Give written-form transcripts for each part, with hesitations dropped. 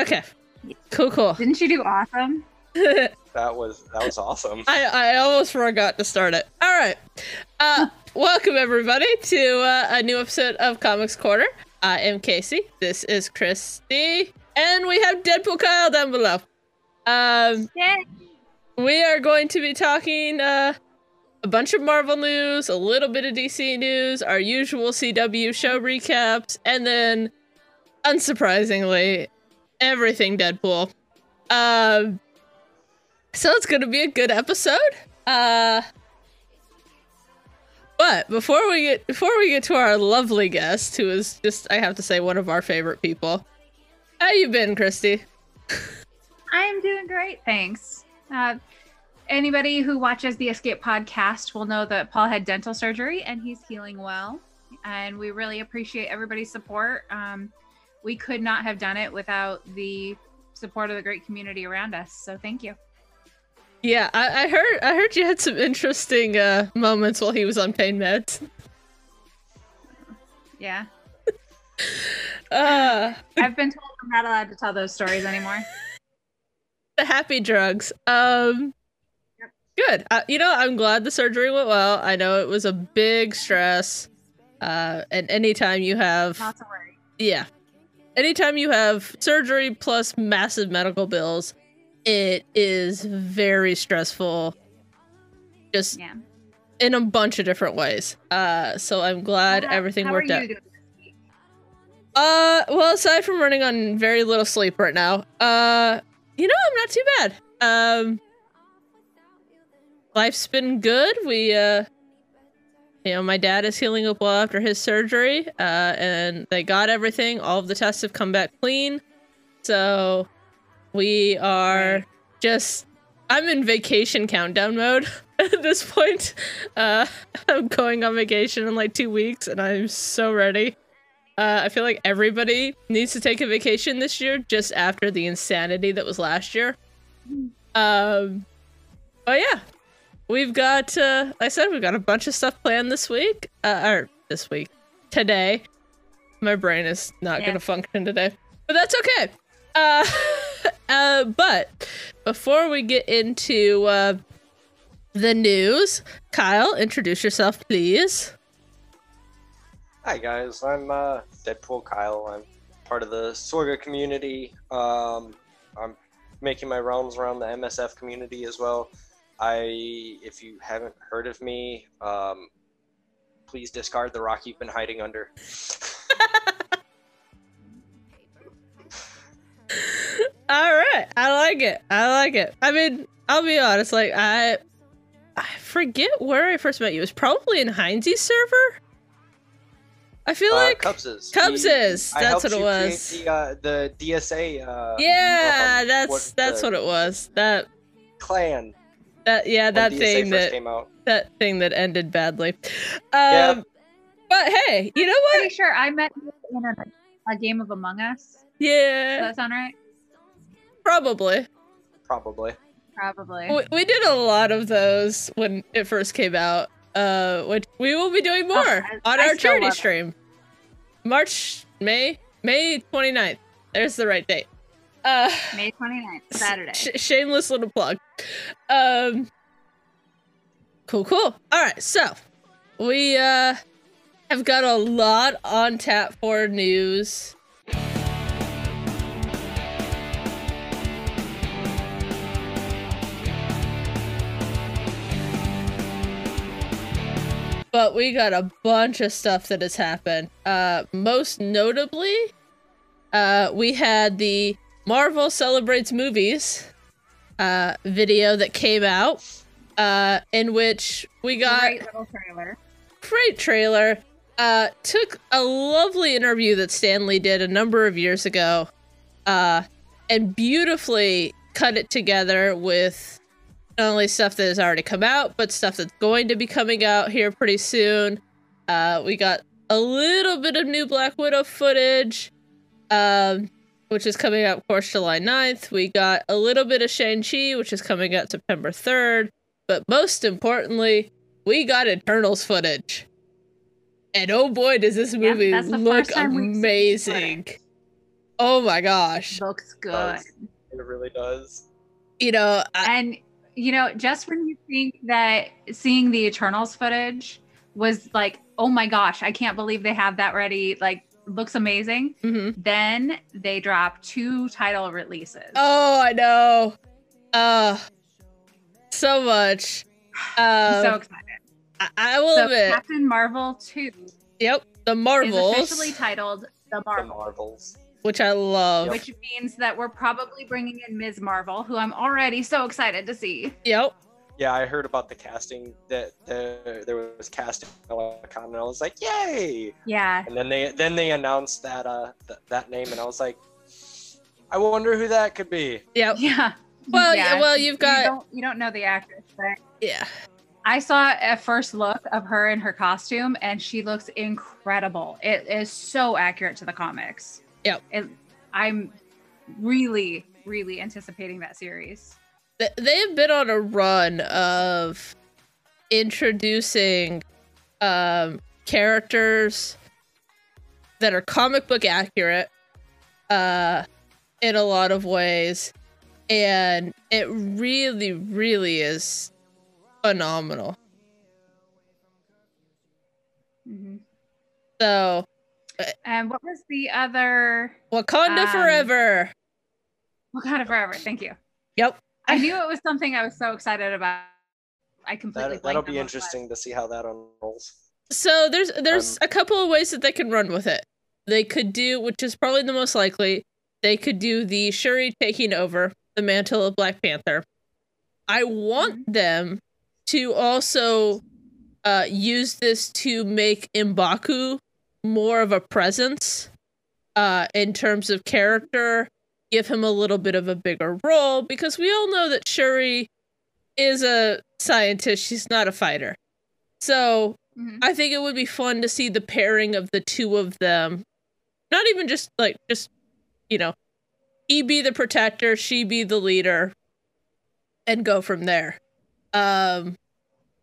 Okay. Cool. Didn't you do awesome? That was awesome. I almost forgot to start it. All right. Welcome everybody to a new episode of Comics Quarter. I am Casey. This is Christy, and we have Deadpool Kyle down below. We are going to be talking a bunch of Marvel news, a little bit of DC news, our usual CW show recaps, and then, unsurprisingly, everything Deadpool. So it's going to be a good episode. But before we get to our lovely guest, who is just, I have to say, one of our favorite people. How you been, Christy? I am doing great, thanks. Anybody who watches the Escape podcast will know that Paul had dental surgery and he's healing well. And we really appreciate everybody's support. We could not have done it without the support of the great community around us. So thank you. Yeah, I heard you had some interesting moments while he was on pain meds. Yeah. I've been told I'm not allowed to tell those stories anymore. The happy drugs. Good. I'm glad the surgery went well. I know it was a big stress. And anytime you have... Not to worry. Yeah. Anytime you have surgery plus massive medical bills, it is very stressful. Just in a bunch of different ways. So I'm glad everything worked out. How are you doing this week? Well, aside from running on very little sleep right now, I'm not too bad. Life's been good. We, my dad is healing up well after his surgery, and they got everything. All of the tests have come back clean. So we are just, I'm in vacation countdown mode at this point. I'm going on vacation in like 2 weeks and I'm so ready. I feel like everybody needs to take a vacation this year just after the insanity that was last year. Oh yeah, we've got, like I said, we've got a bunch of stuff planned this week, today. My brain is not going to function today, but that's okay. But before we get into, the news, Kyle, introduce yourself, please. Hi guys, I'm, Deadpool Kyle. I'm part of the Sorga community. I'm making my rounds around the MSF community as well. If you haven't heard of me, please discard the rock you've been hiding under. All right, I like it. I mean, I'll be honest. Like, I forget where I first met you. It was probably in Heinze's server. I feel like Cubs's. That's what it was. The DSA. That's what it was. That clan. That thing that ended badly. But hey, you know what? I'm pretty sure I met you in a game of Among Us. Yeah. Does that sound right? Probably. We did a lot of those when it first came out. Which we will be doing more on our charity stream. May 29th. There's the right date. May 29th, Saturday. Shameless little plug. Cool. All right, so we have got a lot on tap for news. But we got a bunch of stuff that has happened. Most notably, we had the Marvel Celebrates Movies video that came out, in which we got great trailer, took a lovely interview that Stan Lee did a number of years ago, and beautifully cut it together with not only stuff that has already come out, but stuff that's going to be coming out here pretty soon. We got a little bit of new Black Widow footage, which is coming out, of course, July 9th. We got a little bit of Shang-Chi, which is coming out September 3rd. But most importantly, we got Eternals footage. And oh boy, does this movie look amazing. Oh my gosh. Looks good. It really does. You know, just when you think that seeing the Eternals footage was like, oh my gosh, I can't believe they have that ready. Like, looks amazing. Mm-hmm. Then they drop 2 title releases. Oh, I know. So much. I'm so excited. I will admit. Captain Marvel 2. Yep. The Marvels. Is officially titled The Marvels. The Marvels. Which I love. Yep. Which means that we're probably bringing in Ms. Marvel, who I'm already so excited to see. Yep. Yeah, I heard about the casting, that there was casting at Comic-Con, and I was like, yay! Yeah. And then they announced that that name, and I was like, I wonder who that could be. Yep. Yeah. Well, yeah. Well, you've got you don't know the actress, but yeah. I saw a first look of her in her costume, and she looks incredible. It is so accurate to the comics. Yep. I'm really, really anticipating that series. They've been on a run of introducing characters that are comic book accurate in a lot of ways. And it really, really is phenomenal. Mm-hmm. So... And what was the other... Wakanda Forever! Wakanda Forever, thank you. Yep. I knew it was something I was so excited about. I completely... That'll be interesting to see how that unrolls. So there's a couple of ways that they can run with it. They could do, which is probably the most likely, they could do the Shuri taking over the mantle of Black Panther. I want them to also use this to make M'Baku more of a presence in terms of character, give him a little bit of a bigger role, because we all know that Shuri is a scientist, she's not a fighter. So I think it would be fun to see the pairing of the two of them. Not even just he be the protector, she be the leader, and go from there. But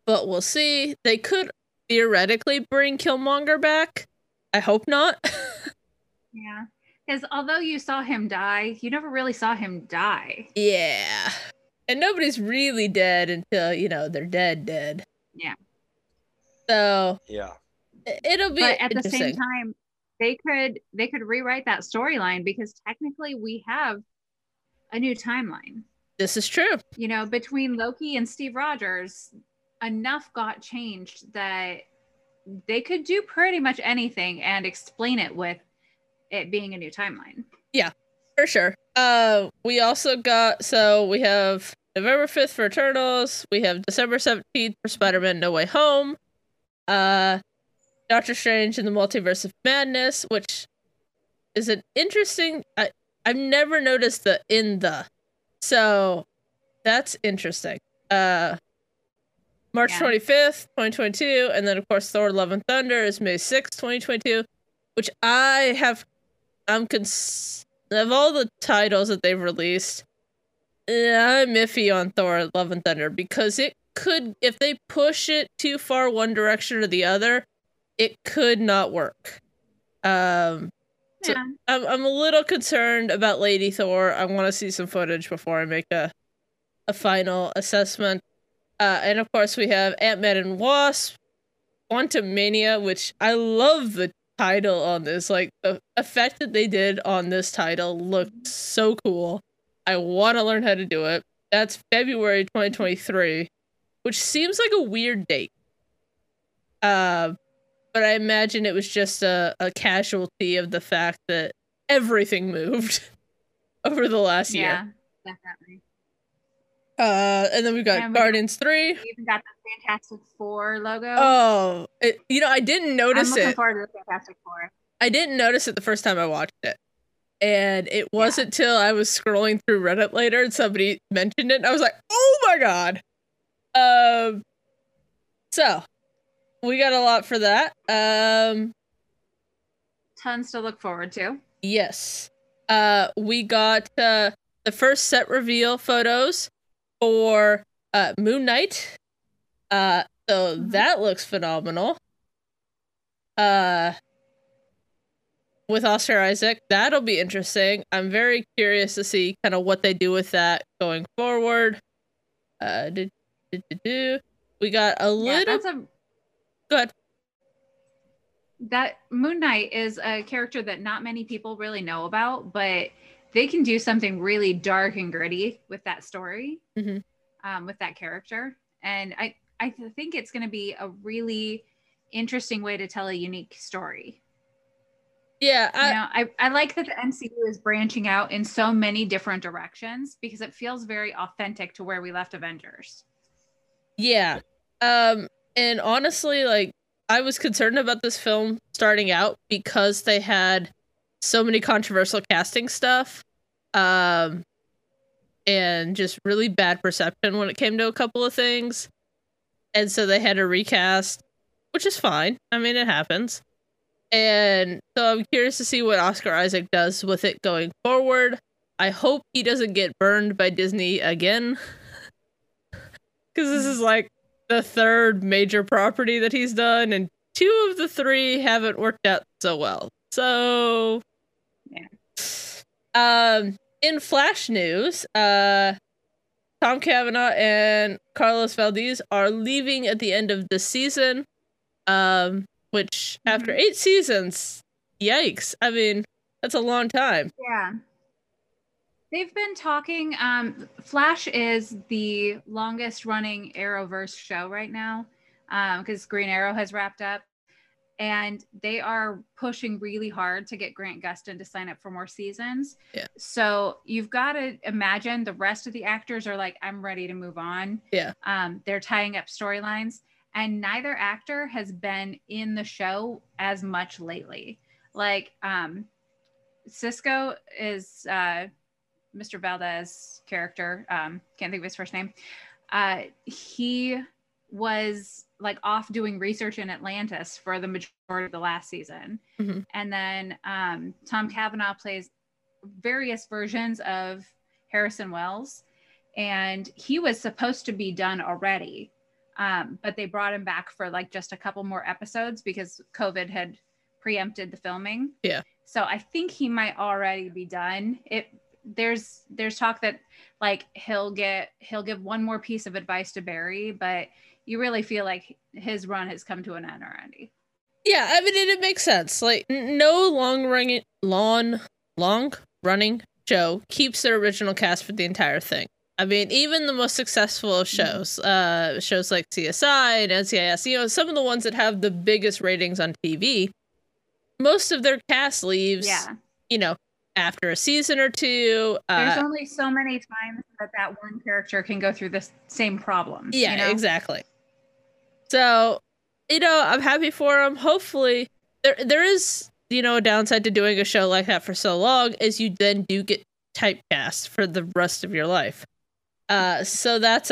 we'll see. They could theoretically bring Killmonger back. I hope not. Yeah. Because although you saw him die, you never really saw him die. Yeah. And nobody's really dead until, they're dead. Yeah. So. Yeah. It'll be But at the same time, they could rewrite that storyline, because technically we have a new timeline. This is true. Between Loki and Steve Rogers, enough got changed that they could do pretty much anything and explain it with it being a new timeline. Yeah, for sure. We also got, so we have November 5th for Eternals. We have December 17th for Spider-Man No Way Home. Doctor Strange and the Multiverse of Madness, which is an interesting, I've never noticed the in the. So that's interesting. March 25th, 2022. And then, of course, Thor Love and Thunder is May 6th, 2022, which of all the titles that they've released, I'm iffy on Thor Love and Thunder, because it could, if they push it too far one direction or the other, it could not work. So I'm a little concerned about Lady Thor. I want to see some footage before I make a final assessment. And of course we have Ant-Man and Wasp, Quantumania, which I love the title on this. Like, the effect that they did on this title looked so cool. I want to learn how to do it. That's February 2023, which seems like a weird date. But I imagine it was just a casualty of the fact that everything moved over the last year. Yeah, definitely. And then we've got Guardians 3. We even got the Fantastic Four logo. Oh, I didn't notice it. I'm looking forward to the Fantastic Four. I didn't notice it the first time I watched it. And it wasn't till I was scrolling through Reddit later and somebody mentioned it. And I was like, oh my God. So... we got a lot for that. Tons to look forward to. Yes. We got the first set reveal photos for Moon Knight. So that looks phenomenal. with Oscar Isaac. That'll be interesting. I'm very curious to see kind of what they do with that going forward. We got a little... Good. That Moon Knight is a character that not many people really know about, but they can do something really dark and gritty with that story, with that character. And I think it's going to be a really interesting way to tell a unique story. Yeah. I like that the MCU is branching out in so many different directions because it feels very authentic to where we left Avengers. Yeah. And honestly, like, I was concerned about this film starting out because they had so many controversial casting stuff, and just really bad perception when it came to a couple of things. And so they had to recast, which is fine. I mean, it happens. And so I'm curious to see what Oscar Isaac does with it going forward. I hope he doesn't get burned by Disney again. Because this is like the third major property that he's done, and two of the three haven't worked out so well. So, yeah. In Flash news, Tom Cavanagh and Carlos Valdez are leaving at the end of the season, which after 8 seasons, yikes. I mean, that's a long time. Yeah. They've been talking, Flash is the longest running Arrowverse show right now, because Green Arrow has wrapped up, and they are pushing really hard to get Grant Gustin to sign up for more seasons. Yeah. So you've got to imagine the rest of the actors are like, I'm ready to move on. Yeah. They're tying up storylines, and neither actor has been in the show as much lately. Like, Cisco is... Mr. Valdez's character, can't think of his first name. He was like off doing research in Atlantis for the majority of the last season. And then Tom Cavanagh plays various versions of Harrison Wells, and he was supposed to be done already, but they brought him back for like just a couple more episodes because COVID had preempted the filming. Yeah. So I think he might already be done. There's talk that like he'll give one more piece of advice to Barry, but you really feel like his run has come to an end already. Yeah, I mean it makes sense. Like no long running show keeps their original cast for the entire thing. I mean even the most successful shows, shows like CSI and NCIS, you know, some of the ones that have the biggest ratings on TV, most of their cast leaves. Yeah. You know. After a season or two, there's only so many times that one character can go through the same problem. Yeah, you know? Exactly. So, you know, I'm happy for him. Hopefully, there is, you know, a downside to doing a show like that for so long is you then do get typecast for the rest of your life. So that's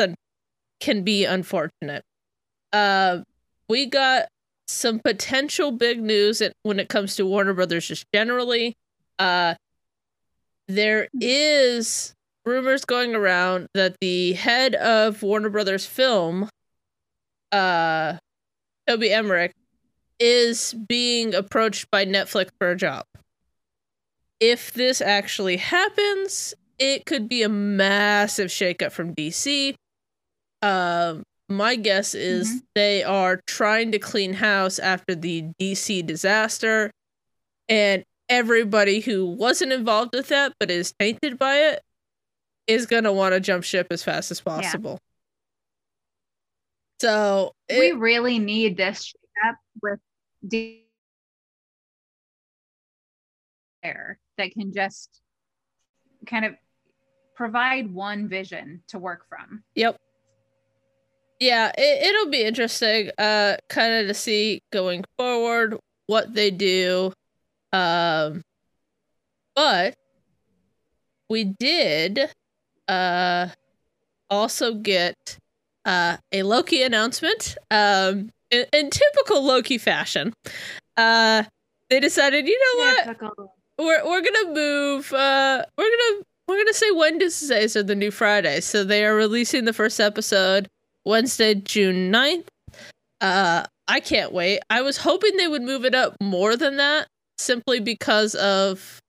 can be unfortunate. We got some potential big news when it comes to Warner Brothers just generally. There is rumors going around that the head of Warner Brothers Film, Toby Emmerich, is being approached by Netflix for a job. If this actually happens, it could be a massive shakeup from DC. My guess is they are trying to clean house after the DC disaster, and everybody who wasn't involved with that but is tainted by it is going to want to jump ship as fast as possible. Yeah. So we really need this shakeup with there that can just kind of provide one vision to work from. Yep. Yeah, it'll be interesting kind of to see going forward what they do. But we did also get a Loki announcement. In typical Loki fashion, they decided, you know what, we're gonna move. We're gonna say Wednesdays are the new Fridays, so they are releasing the first episode Wednesday, June 9th. I can't wait. I was hoping they would move it up more than that. simply because of,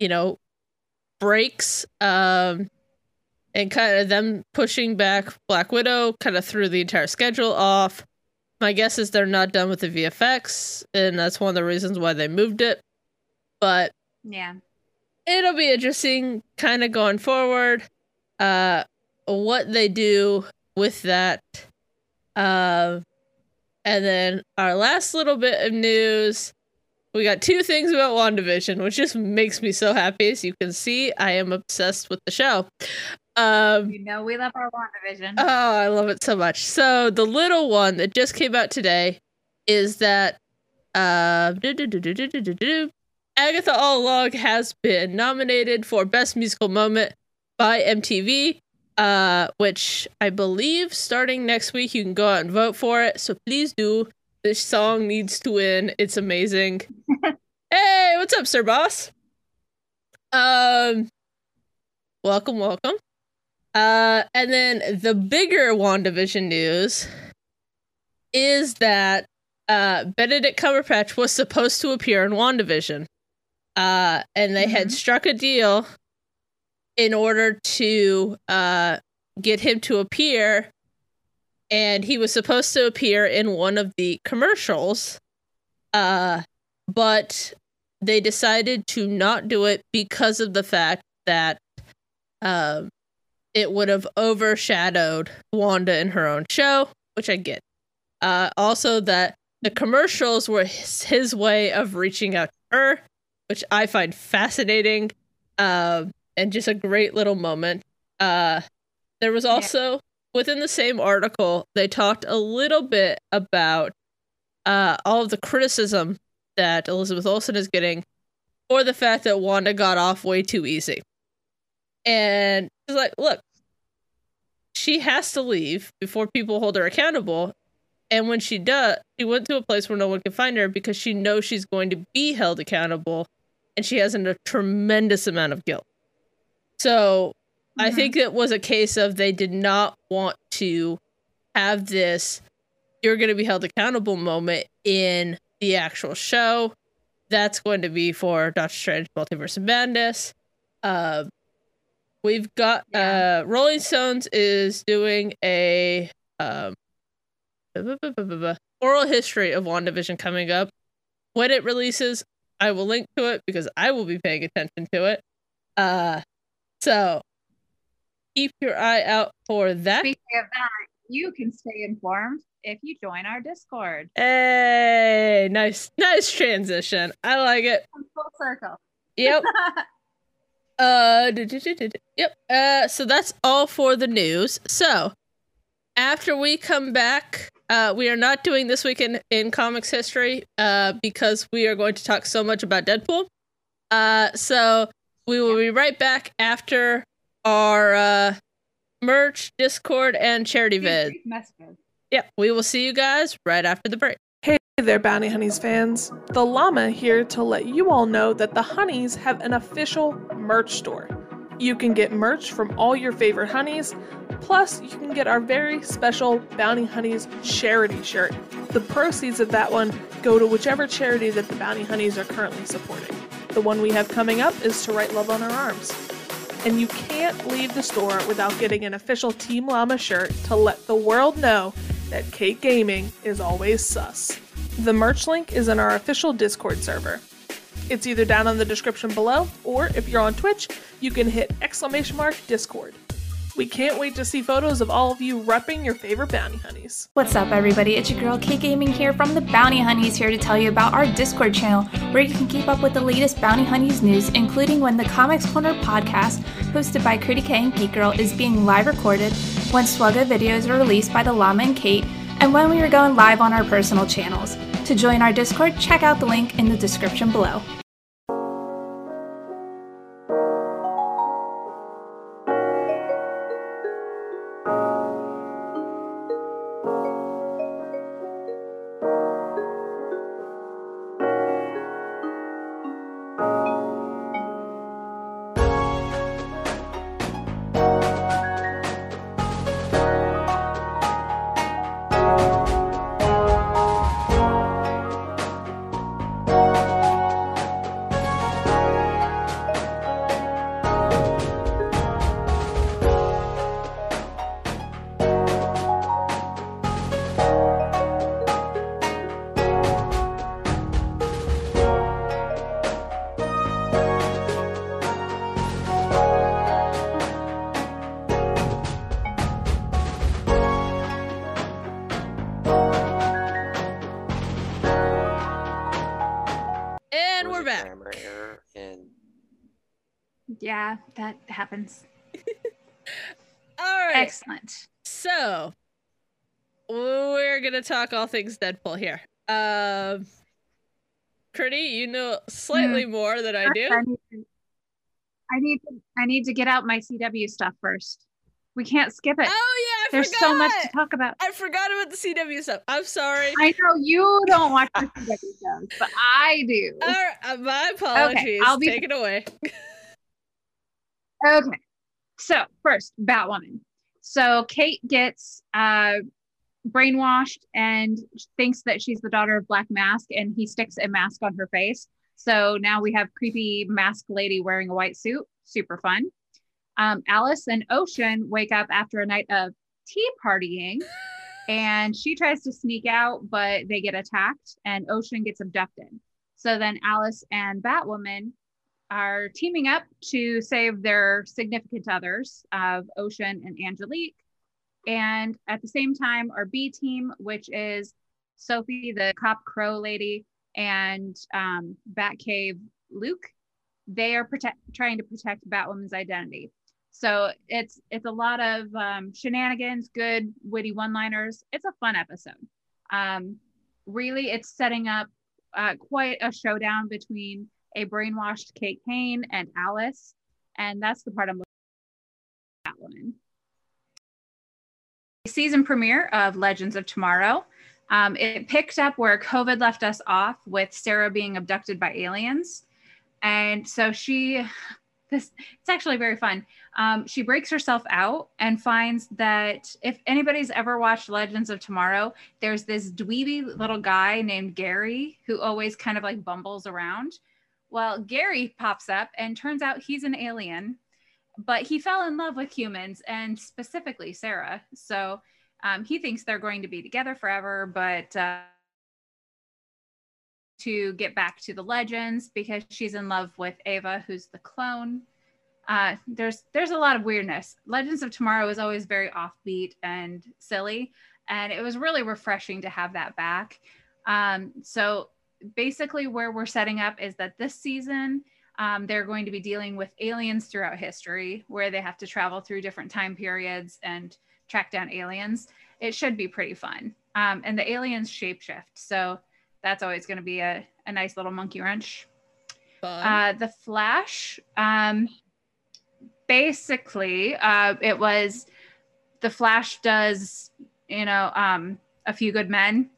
you know, breaks, and kind of them pushing back Black Widow kind of threw the entire schedule off. My guess is they're not done with the VFX, and that's one of the reasons why they moved it. But yeah, it'll be interesting kind of going forward, what they do with that. And then our last little bit of news, we got two things about WandaVision, which just makes me so happy. As you can see, I am obsessed with the show. You know we love our WandaVision. Oh, I love it so much. So the little one that just came out today is that Agatha All Along has been nominated for Best Musical Moment by MTV, which I believe starting next week you can go out and vote for it. So please do. This song needs to win. It's amazing. Hey, what's up, Sir Boss? Welcome, welcome. And then the bigger WandaVision news is that Benedict Cumberbatch was supposed to appear in WandaVision. And they had struck a deal in order to get him to appear. And he was supposed to appear in one of the commercials. But they decided to not do it because of the fact that it would have overshadowed Wanda in her own show, which I get. Also that the commercials were his way of reaching out to her, which I find fascinating, and just a great little moment. There was also, within the same article, they talked a little bit about all of the criticism that Elizabeth Olsen is getting for the fact that Wanda got off way too easy. And it's like, look, she has to leave before people hold her accountable. And when she does, she went to a place where no one can find her because she knows she's going to be held accountable, and she has a tremendous amount of guilt. So I think it was a case of they did not want to have this "you're going to be held accountable" moment in the actual show. That's going to be for Doctor Strange Multiverse of Madness. We've got Rolling Stones is doing a oral history of WandaVision coming up. When it releases, I will link to it because I will be paying attention to it. So keep your eye out for that. Speaking of that, you can stay informed if you join our Discord. Hey, nice transition. I like it. Full circle. Yep. So that's all for the news. So after we come back, we are not doing This Week in Comics History because we are going to talk so much about Deadpool. So we will be right back after our merch, Discord, and charity vid. Yeah, we will see you guys right after the break. Hey there, Bounty Honeys fans. The Llama here to let you all know that the Honeys have an official merch store. You can get merch from all your favorite Honeys, plus you can get our very special Bounty Honeys charity shirt. The proceeds of that one go to whichever charity that the Bounty Honeys are currently supporting. The one we have coming up is To Write Love on Our Arms. And you can't leave the store without getting an official Team Llama shirt to let the world know that Kate Gaming is always sus. The merch link is in our official Discord server. It's either down in the description below, or if you're on Twitch, you can hit !Discord. We can't wait to see photos of all of you repping your favorite Bounty Honeys. What's up, everybody? It's your girl Kate Gaming here from the Bounty Honeys, here to tell you about our Discord channel, where you can keep up with the latest Bounty Honeys news, including when the Comics Quarter podcast, hosted by Critty K and Geek Girl, is being live recorded, when Swugga videos are released by the Llama and Kate, and when we are going live on our personal channels. To join our Discord, check out the link in the description below. Yeah, that happens. All right. Excellent. So we're going to talk all things Deadpool here. Kirti, you know slightly more than I do. I need to get out my CW stuff first. We can't skip it. Oh yeah, There's so much to talk about. I forgot about the CW stuff. I'm sorry. I know you don't watch the CW stuff, but I do. All right, my apologies. Okay, take it away. Okay. So first, Batwoman. So Kate gets brainwashed and thinks that she's the daughter of Black Mask, and he sticks a mask on her face. So now we have creepy mask lady wearing a white suit. Super fun. Alice and Ocean wake up after a night of tea partying, and she tries to sneak out, but they get attacked and Ocean gets abducted. So then Alice and Batwoman are teaming up to save their significant others of Ocean and Angelique. And at the same time, our B team, which is Sophie, the cop crow lady, and Batcave Luke, they are trying to protect Batwoman's identity. So it's a lot of shenanigans, good witty one-liners. It's a fun episode. Really, it's setting up quite a showdown between a brainwashed Kate Kane and Alice, and that's the part I'm looking at. Season premiere of Legends of Tomorrow. It picked up where COVID left us off with Sarah being abducted by aliens. And so it's actually very fun. She breaks herself out and finds that if anybody's ever watched Legends of Tomorrow, there's this dweeby little guy named Gary who always kind of like bumbles around. Well, Gary pops up and turns out he's an alien, but he fell in love with humans and specifically Sarah. So he thinks they're going to be together forever, but to get back to the legends because she's in love with Ava, who's the clone. There's a lot of weirdness. Legends of Tomorrow is always very offbeat and silly, and it was really refreshing to have that back. So basically where we're setting up is that this season, they're going to be dealing with aliens throughout history where they have to travel through different time periods and track down aliens. It should be pretty fun. And the aliens shapeshift. So that's always going to be a nice little monkey wrench. The Flash, it was the Flash does, A Few Good Men.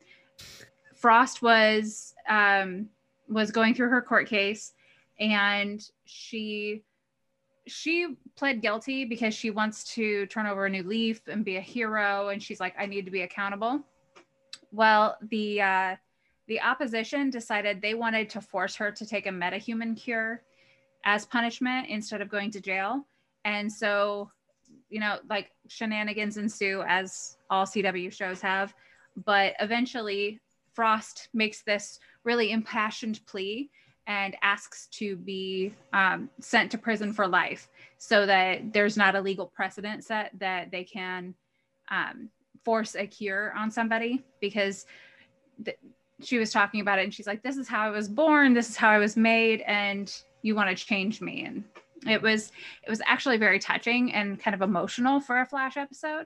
Frost was going through her court case, and she pled guilty because she wants to turn over a new leaf and be a hero. And she's like, I need to be accountable. Well, the opposition decided they wanted to force her to take a metahuman cure as punishment instead of going to jail. And so, like shenanigans ensue as all CW shows have, but eventually Frost makes this really impassioned plea and asks to be sent to prison for life so that there's not a legal precedent set that they can force a cure on somebody because she was talking about it and she's like, this is how I was born, this is how I was made, and you want to change me. And it was actually very touching and kind of emotional for a Flash episode,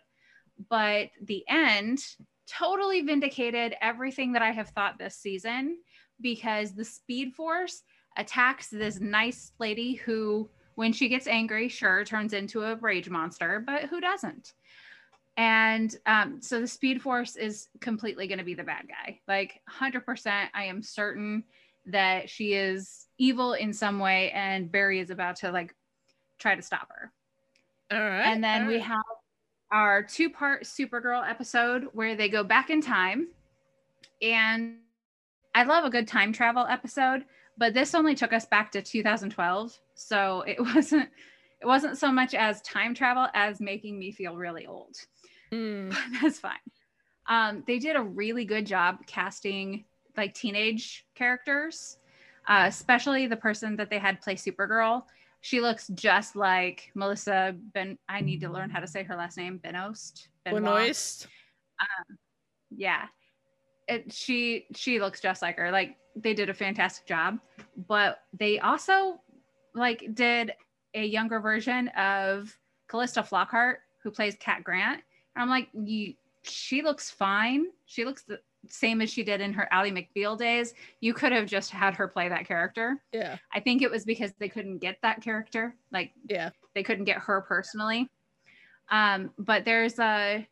but the end totally vindicated everything that I have thought this season because the Speed Force attacks this nice lady who, when she gets angry, sure turns into a rage monster, but who doesn't? And so the Speed Force is completely going to be the bad guy. Like 100%, I am certain that she is evil in some way and Barry is about to like try to stop her. All right. And then we have our two-part Supergirl episode where they go back in time. And I love a good time travel episode, but this only took us back to 2012. So it wasn't so much as time travel as making me feel really old. But that's fine. They did a really good job casting like teenage characters, especially the person that they had play Supergirl. She looks just like Melissa Ben. I need to learn how to say her last name. Benoist. Yeah. She looks just like her. Like they did a fantastic job, but they also like did a younger version of Callista Flockhart, who plays Cat Grant. And I'm like, she looks fine. She looks the same as she did in her Ally McBeal days. You could have just had her play that character. Yeah. I think it was because they couldn't get that character. Like, yeah, they couldn't get her personally. But there's a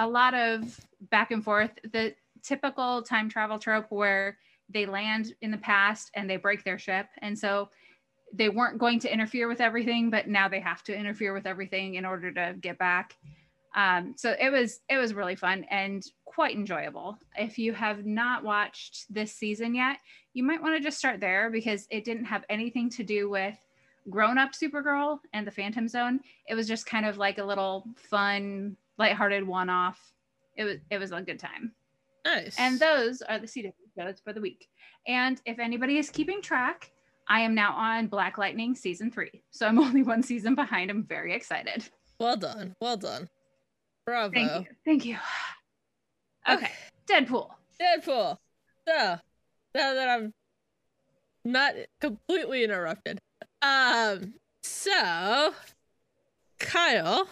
lot of back and forth. The typical time travel trope where they land in the past and they break their ship. And so they weren't going to interfere with everything, but now they have to interfere with everything in order to get back. So it was really fun and quite enjoyable. If you have not watched this season yet, you might want to just start there because it didn't have anything to do with grown-up Supergirl and the Phantom Zone. It was just kind of like a little fun, lighthearted one-off. It was a good time. Nice. And those are the CW shows for the week. And if anybody is keeping track, I am now on Black Lightning season 3. So I'm only one season behind. I'm very excited. Well done. Well done. Bravo. Thank you. Okay. Deadpool. So, now that I'm not completely interrupted. So, Kyle,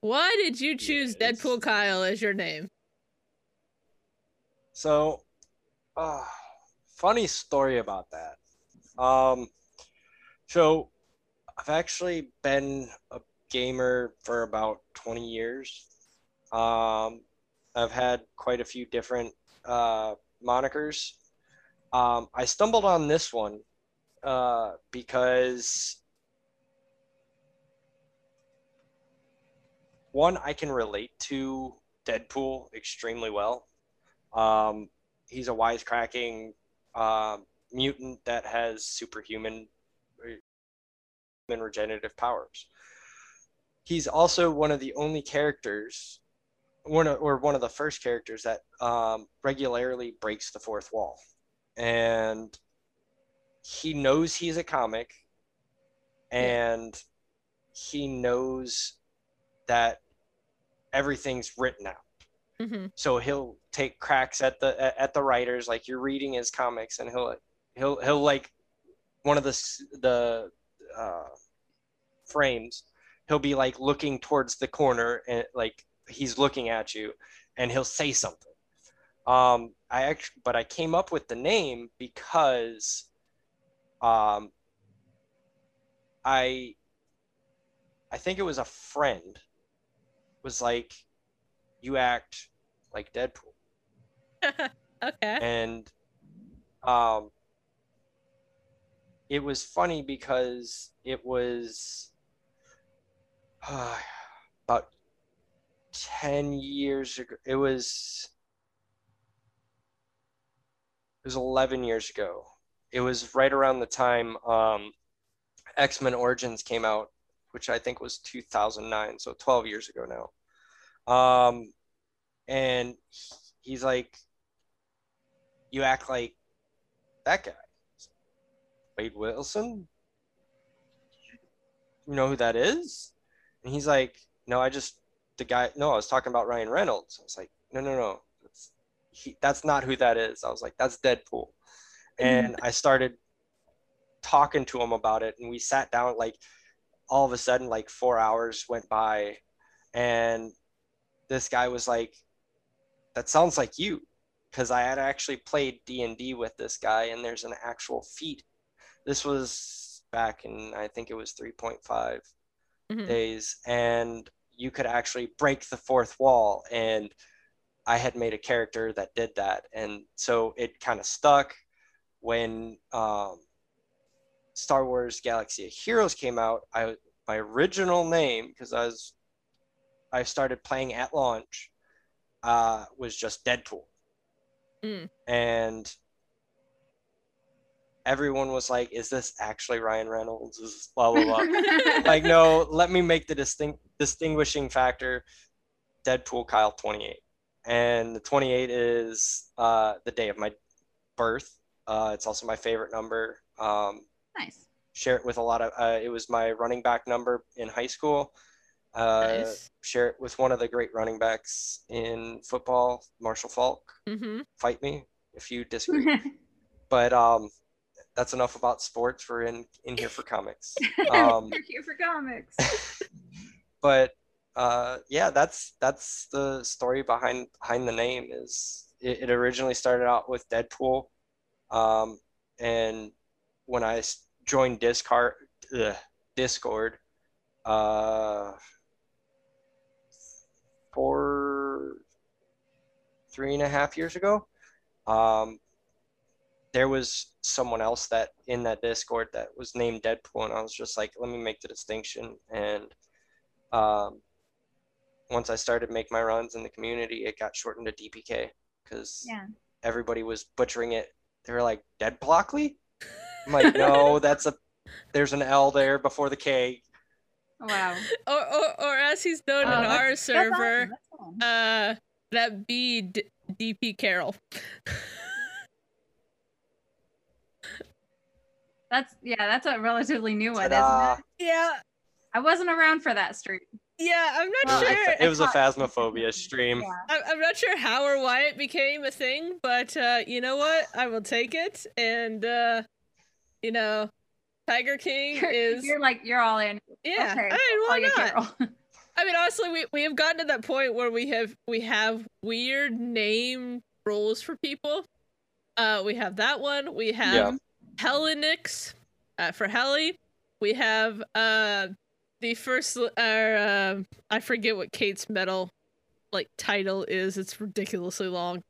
why did you choose Deadpool Kyle as your name? So, funny story about that. So I've actually been a gamer for about 20 years. I've had quite a few different monikers. I stumbled on this one because one, I can relate to Deadpool extremely well. He's a wisecracking mutant that has superhuman regenerative powers. He's also one of the only characters, one of the first characters that regularly breaks the fourth wall. And he knows he's a comic, and he knows that everything's written out. Mm-hmm. So he'll take cracks at the writers, like you're reading his comics, and he'll like one of the frames. He'll be like looking towards the corner and like he's looking at you, and he'll say something. I came up with the name because I think it was a friend was like, you act like Deadpool. Okay. And it was funny because it was about 10 years ago. It was 11 years ago. It was right around the time X-Men Origins came out, which I think was 2009, so 12 years ago now. And he's like, you act like that guy. Wade Wilson? You know who that is? And he's like, no, I was talking about Ryan Reynolds. I was like, no. That's not who that is. I was like, that's Deadpool. And I started talking to him about it. And we sat down, like, all of a sudden, like 4 hours went by. And this guy was like, that sounds like you. Because I had actually played D&D with this guy. And there's an actual feat. This was back in, I think it was 3.5. Mm-hmm. days, and you could actually break the fourth wall, and I had made a character that did that, and so it kind of stuck. When Star Wars Galaxy of Heroes came out, my original name, because I started playing at launch, was just Deadpool. And everyone was like, is this actually Ryan Reynolds? Is this blah, blah, blah. Like, no, let me make the distinguishing factor, Deadpool Kyle 28. And the 28 is the day of my birth. It's also my favorite number. Nice. Share it with a lot of, it was my running back number in high school. Nice. Share it with one of the great running backs in football, Marshall Falk. Mm-hmm. Fight me if you disagree. But that's enough about sports. We're in here for comics. We're here for comics. But yeah, that's the story behind the name. Is it originally started out with Deadpool, and when I joined Discord 3.5 years ago, there was someone else that in that Discord that was named Deadpool, and I was just like, let me make the distinction. And once I started make my runs in the community, it got shortened to DPK because everybody was butchering it. They were like, Dead Blockly? I'm like, no, there's an L there before the K. Wow. Or as he's known on our server, that be DP Carol. That's a relatively new one, isn't it? Yeah. I wasn't around for that stream. Yeah, I'm not sure. It was a Phasmophobia stream. Yeah. I'm not sure how or why it became a thing, but you know what? I will take it. And, you know, Tiger King is... You're like, you're all in. Yeah, okay. I mean, why not? I mean, honestly, we have gotten to that point where we have weird name rules for people. We have that one. We have Hellenix for Helly. We have... the first, I forget what Kate's metal, like, title is. It's ridiculously long.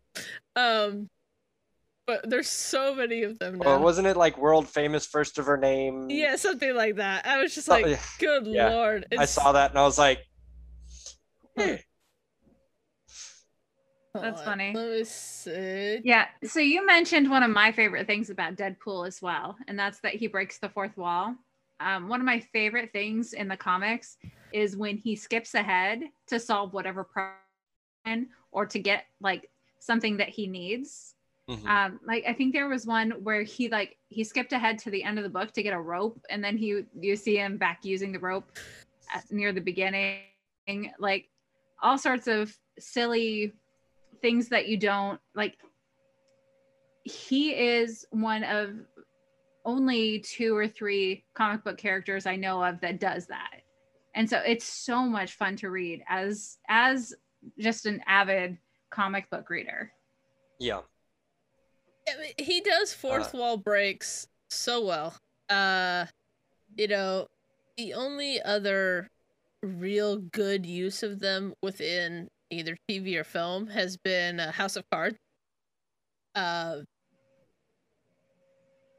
But there's so many of them now. Well, wasn't it, like, world famous first of her name? Yeah, something like that. I was just like, good lord. It's... I saw that, and I was like, hey. That's funny. Let me see. Yeah, so you mentioned one of my favorite things about Deadpool as well, and that's that he breaks the fourth wall. One of my favorite things in the comics is when he skips ahead to solve whatever problem or to get like something that he needs. Mm-hmm. Like I think there was one where he skipped ahead to the end of the book to get a rope, and then you see him back using the rope near the beginning. Like all sorts of silly things that you don't like. He is one of only 2 or 3 comic book characters I know of that does that. And so it's so much fun to read as just an avid comic book reader. Yeah. I mean, he does fourth wall breaks so well. You know, the only other real good use of them within either TV or film has been House of Cards.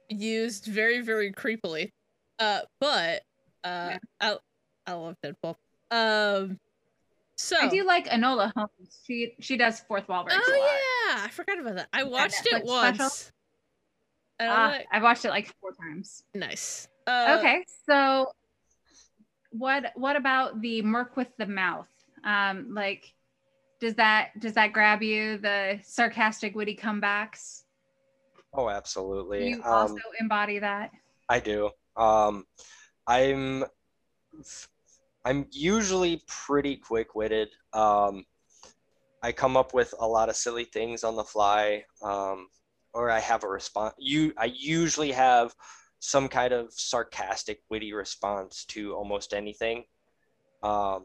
Used very, very creepily, but I love Deadpool. So I do like Enola Holmes. She does fourth wall breaks. Oh yeah, I forgot about that. I watched it once. I've watched it like 4 times. Nice. Okay, so what about the Merc with the Mouth? Like, does that grab you? The sarcastic, witty comebacks. Oh, absolutely. You also embody that? I do. I'm usually pretty quick-witted. I come up with a lot of silly things on the fly, or I have a response. I usually have some kind of sarcastic, witty response to almost anything. And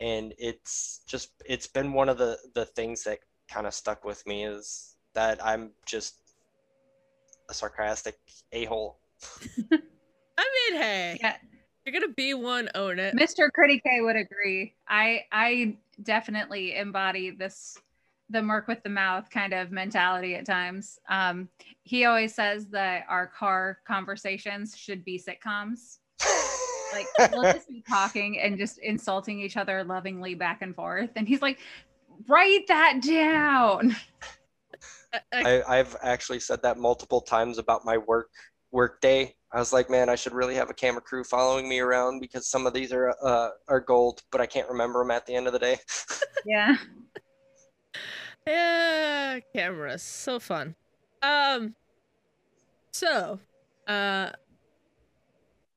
it's been one of the things that kind of stuck with me is that I'm just a sarcastic a-hole. I mean, hey, you're gonna be one, own it. Mr. Critty K would agree. I definitely embody the Merc with the Mouth kind of mentality at times. He always says that our car conversations should be sitcoms. Like, we'll just be talking and just insulting each other lovingly back and forth, and he's like, write that down. I've actually said that multiple times about my work day. I was like, man, I should really have a camera crew following me around because some of these are gold, but I can't remember them at the end of the day. Yeah. Yeah, cameras, so fun.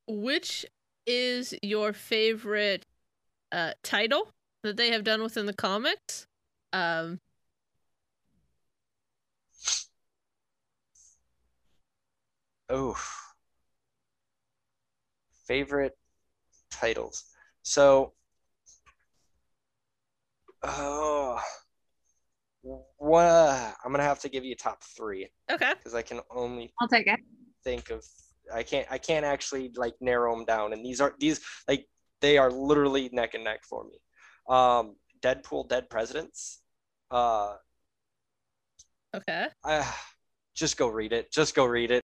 Which is your favorite title that they have done within the comics? Oof. Favorite titles. So, I'm gonna have to give you top three. Okay. Because I can only. I'll take it. Think of. I can't actually like narrow them down, and they are literally neck and neck for me. Deadpool, Dead Presidents. Okay. Just go read it. Just go read it.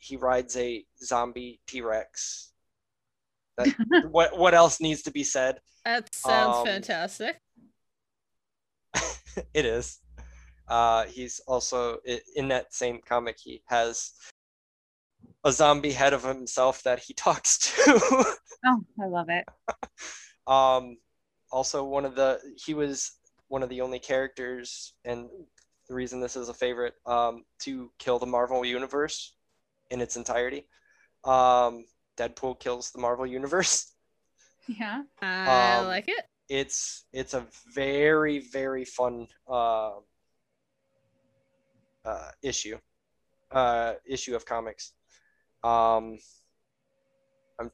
He rides a zombie T-Rex. What else needs to be said? That sounds fantastic. It is. He's also in that same comic. He has a zombie head of himself that he talks to. Oh, I love it. Also, he was one of the only characters, and the reason this is a favorite, to kill the Marvel Universe in its entirety. Deadpool kills the Marvel Universe. Yeah, I like it. It's a very, very fun issue of comics. I'm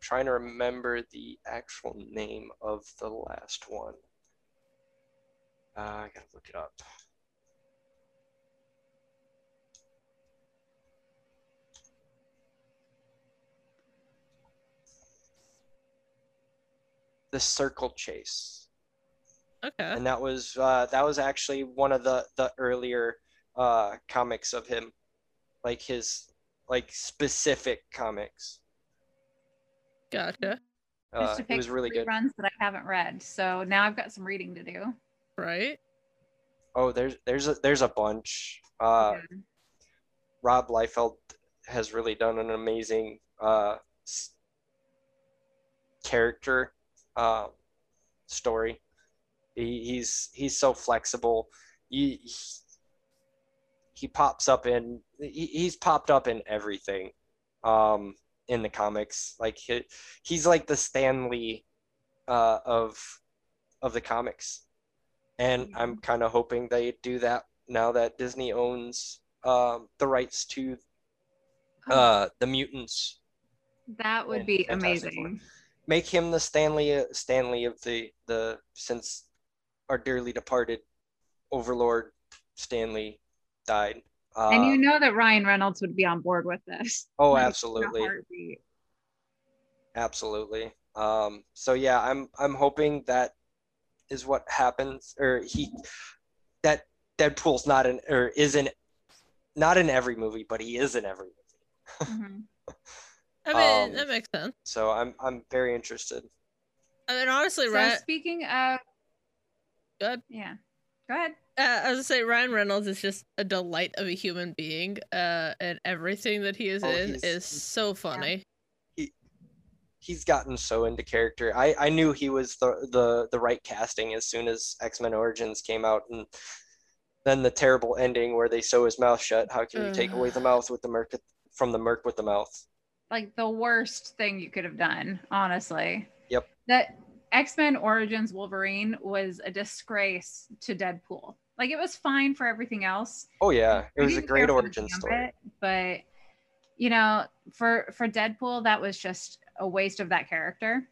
trying to remember the actual name of the last one. I gotta look it up. The Circle Chase. Okay. And that was actually one of the earlier comics of him, like his specific comics. Gotcha. It was really good. Runs that I haven't read, so now I've got some reading to do. Right. Oh, there's a bunch. Yeah. Rob Liefeld has really done an amazing character story. He's so flexible. He pops up in he's popped up in everything in the comics. Like he's like the Stan Lee of the comics, and I'm kind of hoping they do that now that Disney owns the rights to the mutants. That would be amazing. Make him the Stanley of the since our dearly departed overlord Stanley died. And you know that Ryan Reynolds would be on board with this. Oh, absolutely. Absolutely. So yeah, I'm hoping that is what happens, or that Deadpool's not in every movie, but he is in every movie. Mm-hmm. I mean, that makes sense. So I'm very interested. I mean, honestly, so Ryan. Speaking of. Good. Yeah. Go ahead. I was gonna say Ryan Reynolds is just a delight of a human being, and everything that he is in is so funny. Yeah. He's gotten so into character. I knew he was the right casting as soon as X-Men Origins came out, and then the terrible ending where they sew his mouth shut. How can you take away the mouth with the murk from the murk with the mouth? Like the worst thing you could have done, honestly. Yep. That X-Men Origins Wolverine was a disgrace to Deadpool. Like, it was fine for everything else. Oh yeah, it was a great origin story. But you know, for Deadpool, that was just a waste of that character.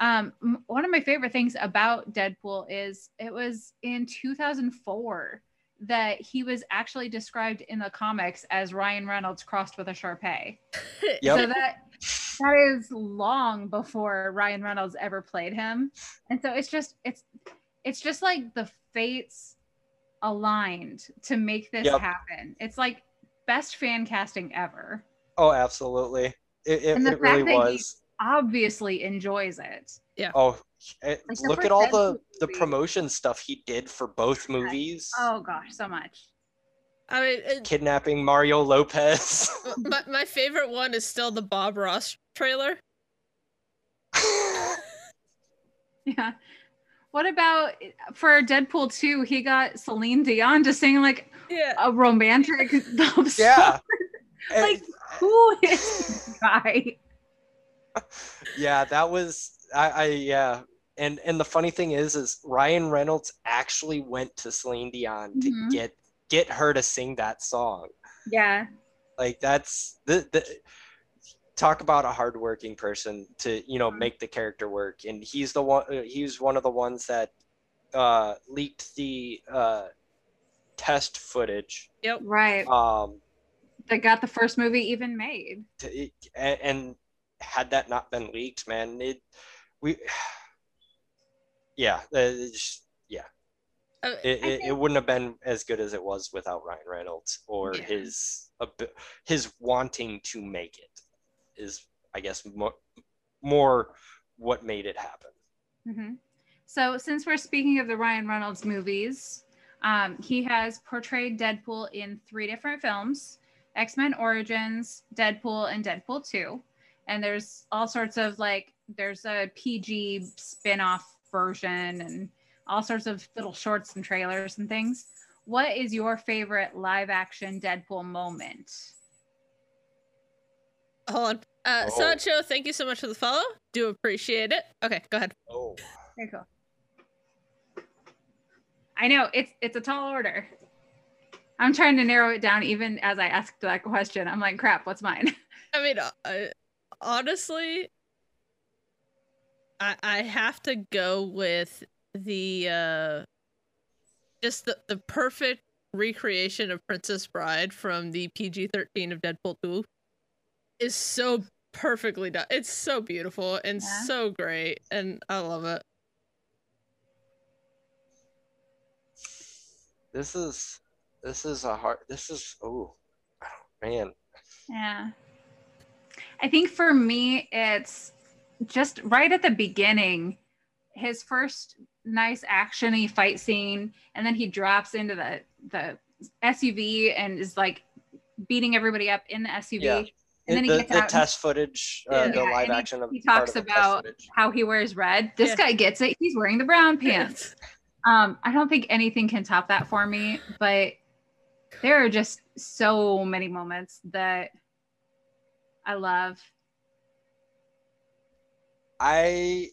One of my favorite things about Deadpool is it was in 2004 that he was actually described in the comics as Ryan Reynolds crossed with a Sharpay. Yep. So that is long before Ryan Reynolds ever played him. And so it's just like the fates aligned to make this happen. It's like best fan casting ever. Oh, absolutely. It really was. He obviously enjoys it. Yeah. Oh, look at all the promotion stuff he did for both movies. Oh gosh, so much. I mean, kidnapping Mario Lopez. My favorite one is still the Bob Ross trailer. Yeah. What about for Deadpool 2? He got Celine Dion to sing like a romantic love song. Yeah. Like, who is this guy? Yeah, that was. I And the funny thing is Ryan Reynolds actually went to Celine Dion to get her to sing that song. Yeah. Like that's the talk about a hardworking person to, you know, make the character work. And he's the one, of the ones that leaked the test footage. Yep. Right. That got the first movie even made. And had that not been leaked, man, it wouldn't have been as good as it was without Ryan Reynolds or his wanting to make it is, I guess, more what made it happen. Mm-hmm. So since we're speaking of the Ryan Reynolds movies, he has portrayed Deadpool in 3 different films, X-Men Origins, Deadpool, and Deadpool 2. And there's all sorts of there's a PG spin-off version and all sorts of little shorts and trailers and things. What is your favorite live action Deadpool moment? Hold on. Sancho, thank you so much for the follow. Do appreciate it. Okay, go ahead. Oh. Very cool. I know it's a tall order. I'm trying to narrow it down even as I asked that question. I'm like, crap, what's mine? I mean, honestly, I have to go with the just the perfect recreation of Princess Bride from the PG-13 of Deadpool 2 is so perfectly done. It's so beautiful and so great, and I love it. This is a hard. This is man. Yeah, I think for me it's just right at the beginning, his first nice action-y fight scene, and then he drops into the SUV and is like beating everybody up in the SUV. Yeah. And then he gets out. The test footage, the live action of. He talks about how he wears red. This guy gets it. He's wearing the brown pants. I don't think anything can top that for me, but there are just so many moments that I love. I'm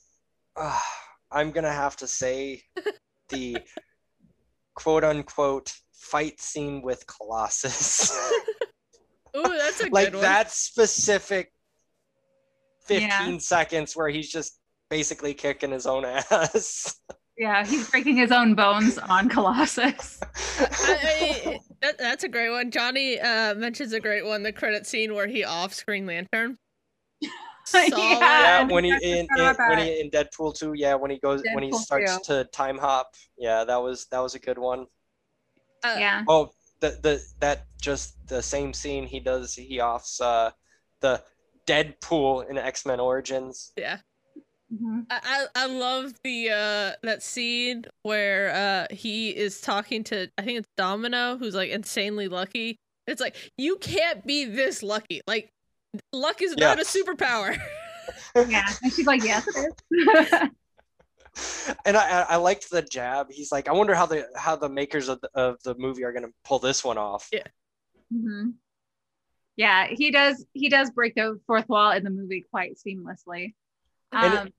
going to have to say the quote unquote fight scene with Colossus. Ooh, that's a good one. Like that specific 15 seconds where he's just basically kicking his own ass. Yeah, he's breaking his own bones on Colossus. That's a great one. Johnny mentions a great one, the credit scene where he off-screen lantern. Solid. Yeah, when he in Deadpool 2, when he goes Deadpool when he starts 2. To time hop. Yeah, that was a good one. Oh, the same scene he offs the Deadpool in X-Men Origins. Yeah. Mm-hmm. I love the that scene where he is talking to, I think it's Domino, who's like insanely lucky. It's like, you can't be this lucky. Like, luck is not a superpower. Yeah, and she's like, yes, it is. And I liked the jab. He's like, I wonder how the makers of the movie are gonna pull this one off. Yeah. Mm-hmm. Yeah, he does break the fourth wall in the movie quite seamlessly. And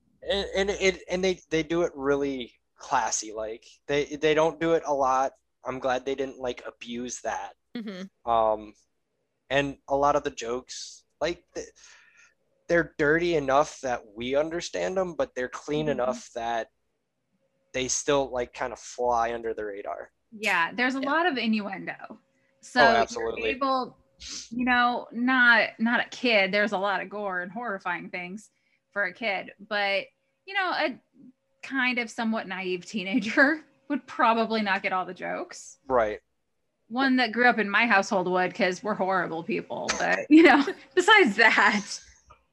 they do it really classy. Like they don't do it a lot. I'm glad they didn't abuse that. Mm-hmm. And a lot of the jokes, they're dirty enough that we understand them, but they're clean enough that they still kind of fly under the radar. Yeah, there's a lot of innuendo. So absolutely. You're able, not a kid. There's a lot of gore and horrifying things for a kid, but a kind of somewhat naive teenager would probably not get all the jokes. Right. One that grew up in my household would, because we're horrible people. But besides that,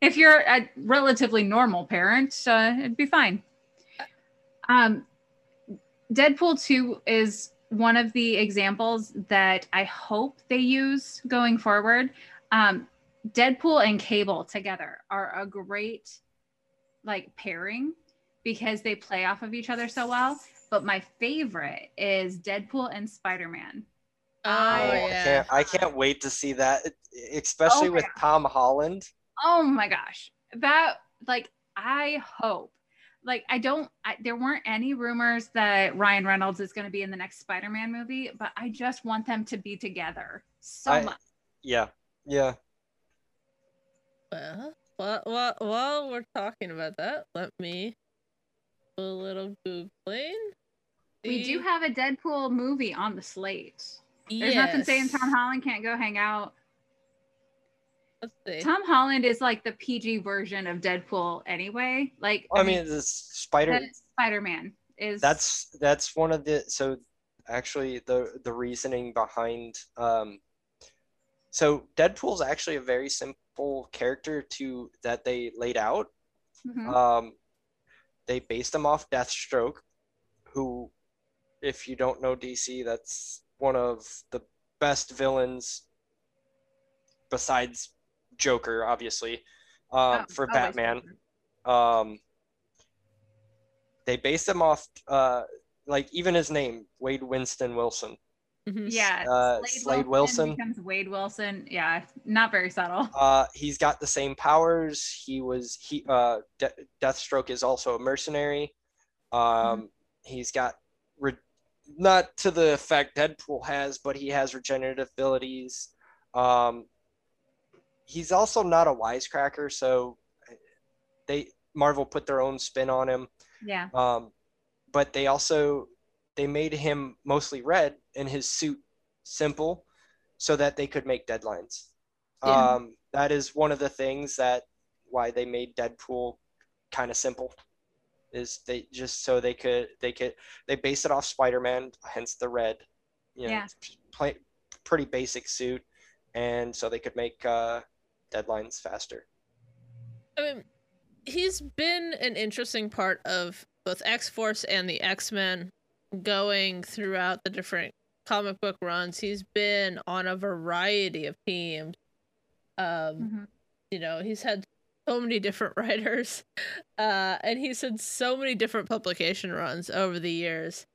if you're a relatively normal parent, it'd be fine. Deadpool 2 is one of the examples that I hope they use going forward. Deadpool and Cable together are a great pairing because they play off of each other so well. But my favorite is Deadpool and Spider-Man. I can't wait to see that, especially with Tom Holland. Oh my gosh. I hope like, there weren't any rumors that Ryan Reynolds is going to be in the next Spider-Man movie, but I just want them to be together so much. Yeah. Yeah. Well, while we're talking about that, let me do a little Googling. We do have a Deadpool movie on the slate. There's nothing saying Tom Holland can't go hang out. Let's see. Tom Holland is like the PG version of Deadpool anyway. Like, I mean the Spider-Man is that's one of the, so actually the reasoning behind so Deadpool's actually a very simple character that they laid out. Mm-hmm. They based him off Deathstroke, who, if you don't know DC, that's one of the best villains besides Joker, obviously, for Batman. They based him off, like, even his name, Wade Wilson. Mm-hmm. Yeah, Slade Wilson becomes Wade Wilson. Yeah, not very subtle. He's got the same powers. Deathstroke is also a mercenary. Mm-hmm. He's got not to the effect Deadpool has, but he has regenerative abilities. He's also not a wisecracker, so Marvel put their own spin on him. Yeah. But they also made him mostly red and his suit simple so that they could make deadlines. Yeah. That is one of the things why they made Deadpool kind of simple, is they based it off Spider-Man, hence the red, pretty basic suit. And so they could make deadlines faster. I mean, he's been an interesting part of both X-Force and the X-Men. Going throughout the different comic book runs, he's been on a variety of teams. Mm-hmm. You know, he's had so many different writers, and he's had so many different publication runs over the years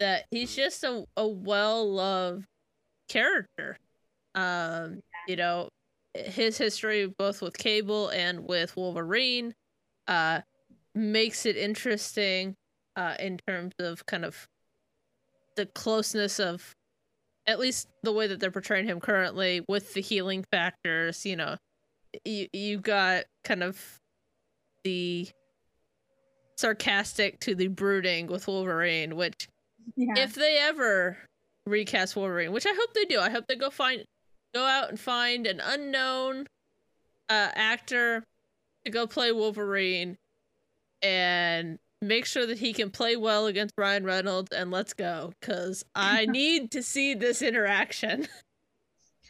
that he's just a well-loved character. You know, his history both with Cable and with Wolverine makes it interesting in terms of kind of the closeness of at least the way that they're portraying him currently with the healing factors. You know, you got kind of the sarcastic to the brooding with Wolverine, which if they ever recast Wolverine, which I hope they do, I hope they go out and find an unknown actor to go play Wolverine and make sure that he can play well against Ryan Reynolds, and let's go, because I need to see this interaction.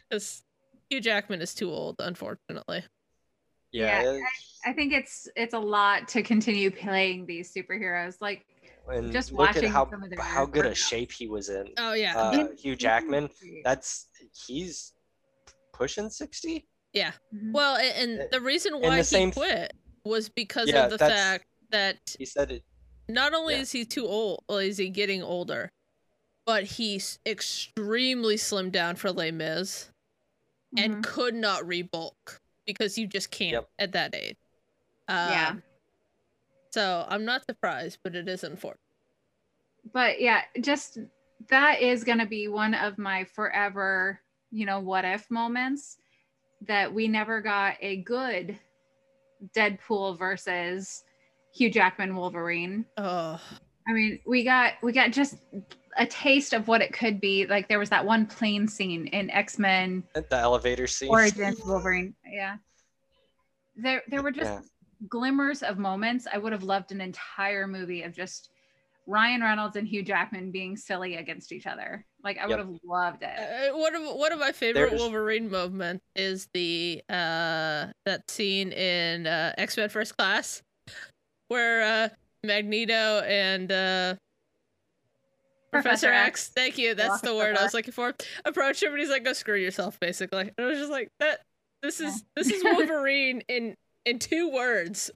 Because Hugh Jackman is too old, unfortunately. Yeah, I think it's a lot to continue playing these superheroes. Like, and just watching how good a shape he was in. Oh yeah, Hugh Jackman. He's pushing 60. Yeah. Mm-hmm. Well, and the reason why he quit was because of the fact that he said it. Not only is he too old, well, is he getting older, but he's extremely slimmed down for Les Mis, mm-hmm. and could not rebulk because you just can't at that age. So I'm not surprised, but it is unfortunate. But yeah, just that is going to be one of my forever, what if moments, that we never got a good Deadpool versus Hugh Jackman Wolverine. Oh, I mean, we got just a taste of what it could be. Like, there was that one plane scene in X-Men, the elevator scene, Origins Wolverine. Yeah, there were just glimmers of moments. I would have loved an entire movie of just Ryan Reynolds and Hugh Jackman being silly against each other. Like, I would have loved it. One of my favorite Wolverine moments is the that scene in X-Men First Class where Magneto and Professor X. Thank you, that's the word I was looking for. Approach him and he's like, "Go screw yourself," basically. And I was just like, "That this is Wolverine in two words."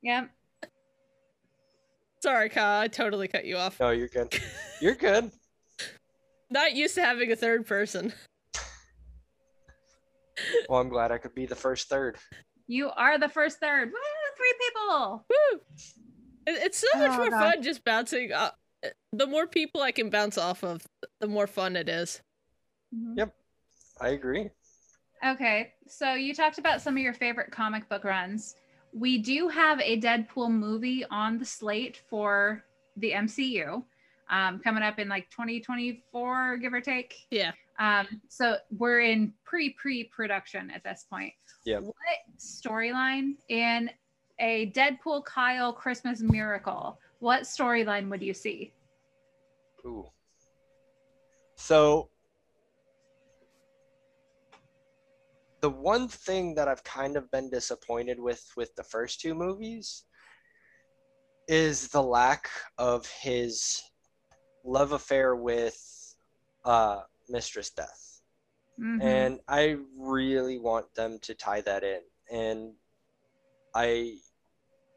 Yeah. Sorry, Kyle, I totally cut you off. No, you're good. You're good. Not used to having a third person. Well, I'm glad I could be the first third. You are the first third. Woo! 3 people. Woo! It's so much more fun just bouncing off. The more people I can bounce off of, the more fun it is. Mm-hmm. Yep, I agree. Okay, so you talked about some of your favorite comic book runs. We do have a Deadpool movie on the slate for the MCU coming up in like 2024, give or take. Yeah. So we're in pre-production at this point. Yeah. What storyline in a Deadpool Kyle Christmas miracle, what storyline would you see? Ooh. So the one thing that I've kind of been disappointed with the first two movies is the lack of his love affair with Mistress Death. Mm-hmm. And I really want them to tie that in. And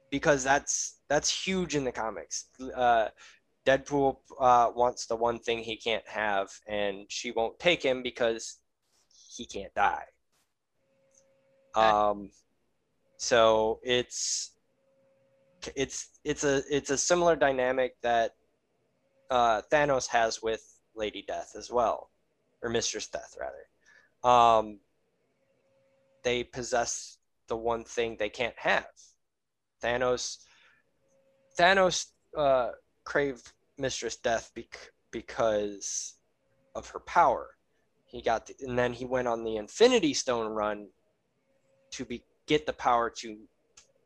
because that's huge in the comics. Deadpool wants the one thing he can't have, and she won't take him because he can't die. So it's a similar dynamic that Thanos has with Lady Death as well, or Mistress Death rather. They possess the one thing they can't have. Thanos craved Mistress Death because of her power. He got and then he went on the Infinity Stone run to get the power to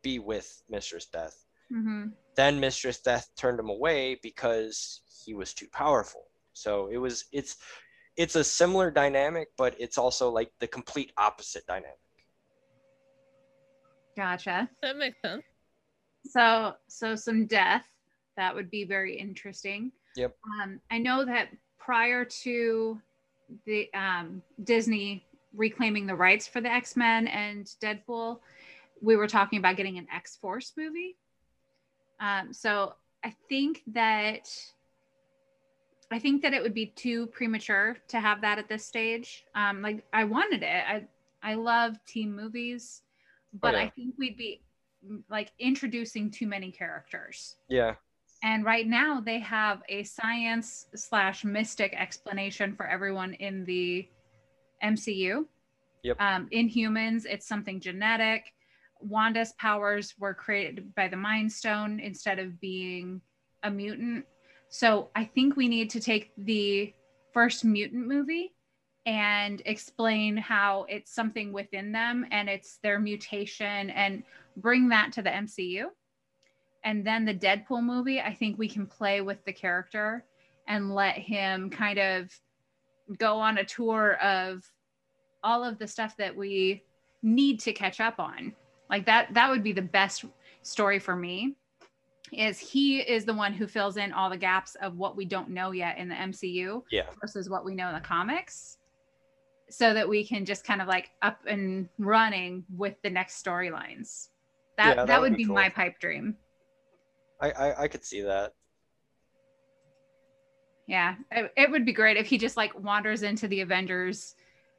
be with Mistress Death. Mm-hmm. Then Mistress Death turned him away because he was too powerful. So it's a similar dynamic, but it's also like the complete opposite dynamic. Gotcha. That makes sense. So some death, that would be very interesting. Yep. I know that prior to the Disney reclaiming the rights for the X-Men and Deadpool, we were talking about getting an X-Force movie. So I think that it would be too premature to have that at this stage. Like I wanted it. I love team movies, but oh, yeah. I think we'd be like introducing too many characters. Yeah. And right now they have a science/mystic explanation for everyone in the MCU. Yep. In humans, it's something genetic. Wanda's powers were created by the Mind Stone instead of being a mutant. So I think we need to take the first mutant movie and explain how it's something within them and it's their mutation, and bring that to the MCU. And then the Deadpool movie, I think we can play with the character and let him kind of go on a tour of all of the stuff that we need to catch up on. Like that would be the best story for me, is he is the one who fills in all the gaps of what we don't know yet in the MCU versus what we know in the comics, so that we can just kind of like up and running with the next storylines. That would be cool. My pipe dream. I could see that. Yeah, it would be great if he just like wanders into the Avengers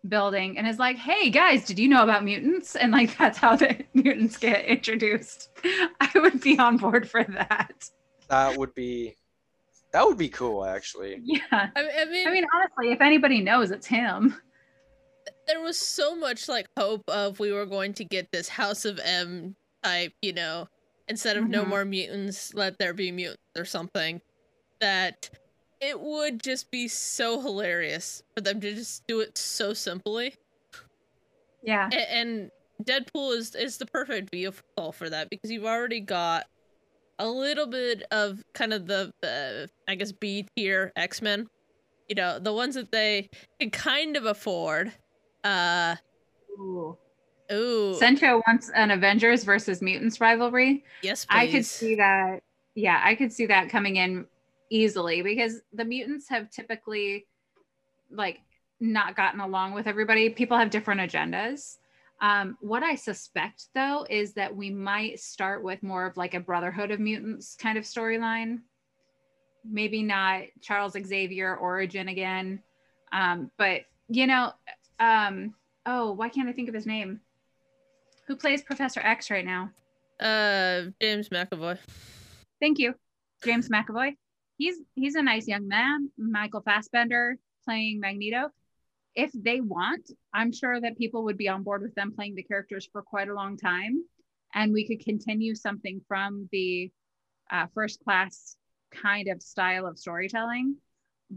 building and is like, "Hey guys, did you know about mutants?" And like that's how the mutants get introduced. I would be on board for that. That would be cool, actually. Yeah, I mean, honestly, if anybody knows, it's him. There was so much like hope of we were going to get this House of M type, you know, instead of mm-hmm. no more mutants, let there be mutants or something. That. It would just be so hilarious for them to just do it so simply. Yeah. And Deadpool is the perfect vehicle for that, because you've already got a little bit of kind of the I guess, B-tier X-Men. You know, the ones that they can kind of afford. Ooh. Sencho wants an Avengers versus Mutants rivalry. Yes, please. I could see that. Yeah, I could see that coming in easily, because the mutants have typically like not gotten along with everybody. People have different agendas. What I suspect though is that we might start with more of like a Brotherhood of Mutants kind of storyline. Maybe not Charles Xavier origin again, but you know, why can't I think of his name? Who plays Professor X right now? James McAvoy. Thank you, James McAvoy. He's a nice young man. Michael Fassbender playing Magneto. If they want, I'm sure that people would be on board with them playing the characters for quite a long time. And we could continue something from the first class kind of style of storytelling.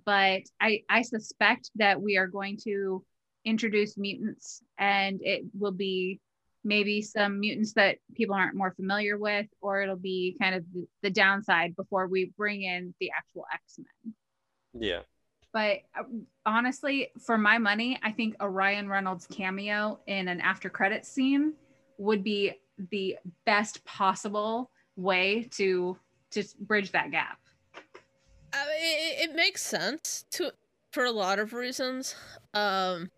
But I suspect that we are going to introduce mutants, and it will be maybe some mutants that people aren't more familiar with, or it'll be kind of the downside before we bring in the actual X-Men. Yeah. But honestly, for my money, I think a Ryan Reynolds cameo in an after credits scene would be the best possible way to bridge that gap. It makes sense for a lot of reasons. But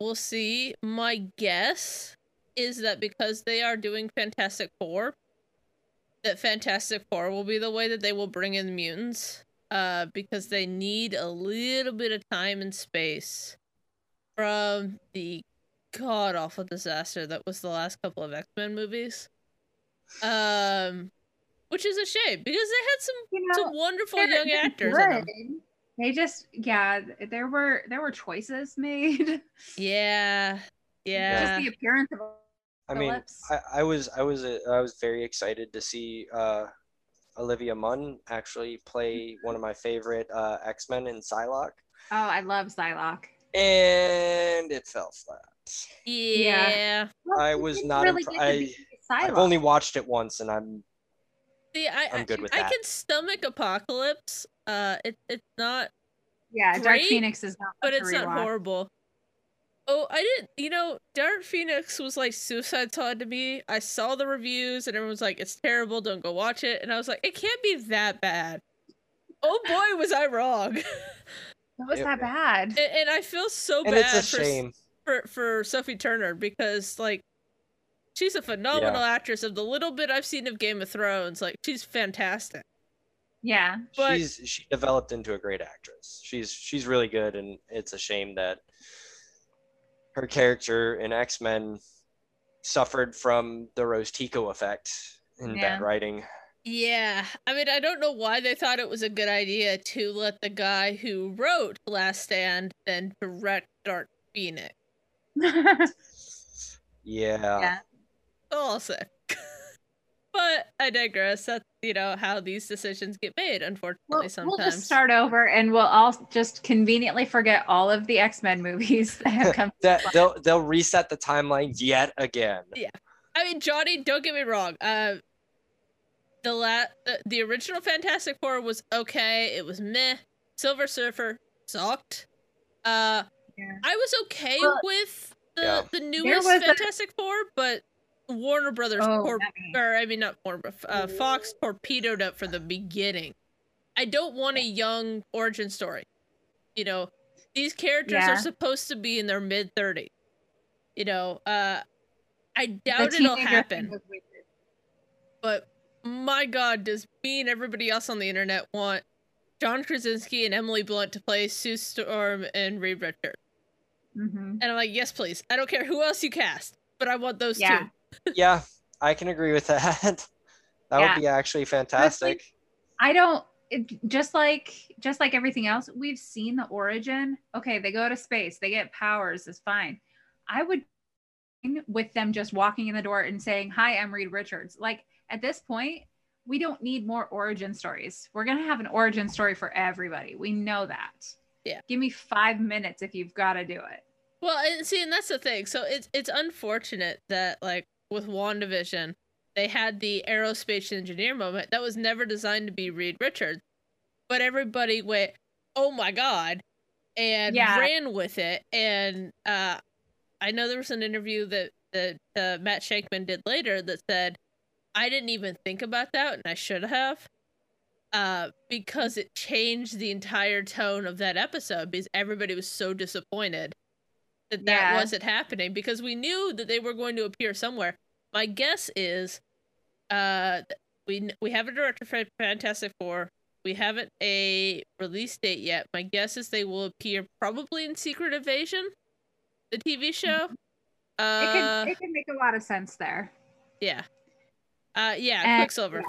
we'll see. My guess is that because they are doing Fantastic Four, that Fantastic Four will be the way that they will bring in mutants. Because they need a little bit of time and space from the god-awful disaster that was the last couple of X-Men movies. Which is a shame, because they had some wonderful young actors in them. They just, there were choices made. Yeah. Just the appearance of Phillips. I was very excited to see Olivia Munn actually play one of my favorite X-Men in Psylocke. Oh, I love Psylocke. And it fell flat. Yeah. Well, I was not really I've only watched it once, and I'm good with that. I can stomach Apocalypse. It's not great, Dark Phoenix is not, but it's not horrible. Oh, Dark Phoenix was like Suicide Squad to me. I saw the reviews and everyone was like, it's terrible, don't go watch it. And I was like, it can't be that bad. Oh boy, was I wrong. That bad. And I feel so bad for Sophie Turner, because like, she's a phenomenal actress. Of the little bit I've seen of Game of Thrones, like, she's fantastic. Yeah. But she developed into a great actress. She's really good, and it's a shame that her character in X-Men suffered from the Rose Tico effect in bad writing. Yeah. I mean, I don't know why they thought it was a good idea to let the guy who wrote Last Stand then direct Dark Phoenix. Yeah. All sick. But I digress. That's, how these decisions get made, unfortunately, sometimes. We'll just start over, and we'll all just conveniently forget all of the X-Men movies that have come. They'll reset the timeline yet again. Yeah. I mean, Johnny, don't get me wrong. The original Fantastic Four was okay. It was meh. Silver Surfer sucked. I was okay with the newest Fantastic Four, but Warner Brothers, Fox torpedoed it from the beginning. I don't want a young origin story. These characters are supposed to be in their mid-30s. I doubt it'll happen. But my God, does me and everybody else on the internet want John Krasinski and Emily Blunt to play Sue Storm and Reed Richards? Mm-hmm. And I'm like, yes, please. I don't care who else you cast, but I want those two. Yeah, I can agree with that. That would be actually fantastic. Just like everything else, we've seen the origin. Okay, they go to space, they get powers, it's fine. I would with them just walking in the door and saying, hi, I'm Reed Richards. Like, at this point, we don't need more origin stories. We're going to have an origin story for everybody. We know that. Yeah. Give me 5 minutes if you've got to do it. Well, and that's the thing. So it's unfortunate that, like, with WandaVision, they had the aerospace engineer moment that was never designed to be Reed Richards, but everybody went, "Oh my God," and ran with it. And I know there was an interview that Matt Shankman did later that said, "I didn't even think about that, and I should have." Because it changed the entire tone of that episode, because everybody was so disappointed that wasn't happening, because we knew that they were going to appear somewhere. My guess is we have a director for Fantastic Four. We haven't a release date yet. My guess is they will appear probably in Secret Invasion, the TV show. It can make a lot of sense there. Yeah. Quicksilver.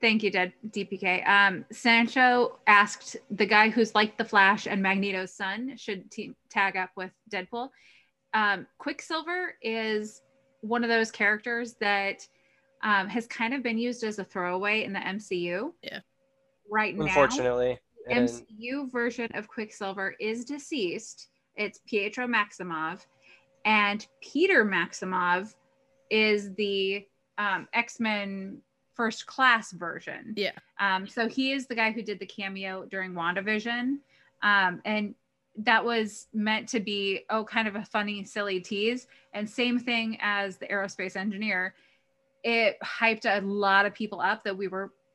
Thank you, DPK. Sancho asked the guy who's like the Flash and Magneto's son should tag up with Deadpool. Quicksilver is one of those characters that has kind of been used as a throwaway in the MCU. Yeah. Right now, unfortunately, MCU version of Quicksilver is deceased. It's Pietro Maximoff, and Peter Maximoff is the X-Men First Class version. Yeah. So he is the guy who did the cameo during WandaVision. And that was meant to be, kind of a funny, silly tease. And same thing as the aerospace engineer. It hyped a lot of people up that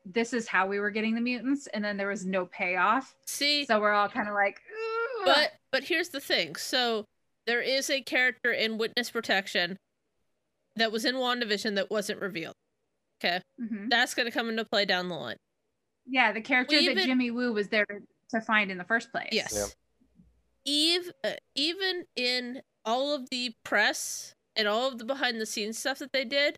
this is how we were getting the mutants. And then there was no payoff. See? So we're all kind of like, ooh. But here's the thing. So there is a character in Witness Protection that was in WandaVision that wasn't revealed. Okay. Mm-hmm. That's going to come into play down the line. Yeah, the character that Jimmy Woo was there to find in the first place. Yes. Yeah. Even in all of the press and all of the behind-the-scenes stuff that they did,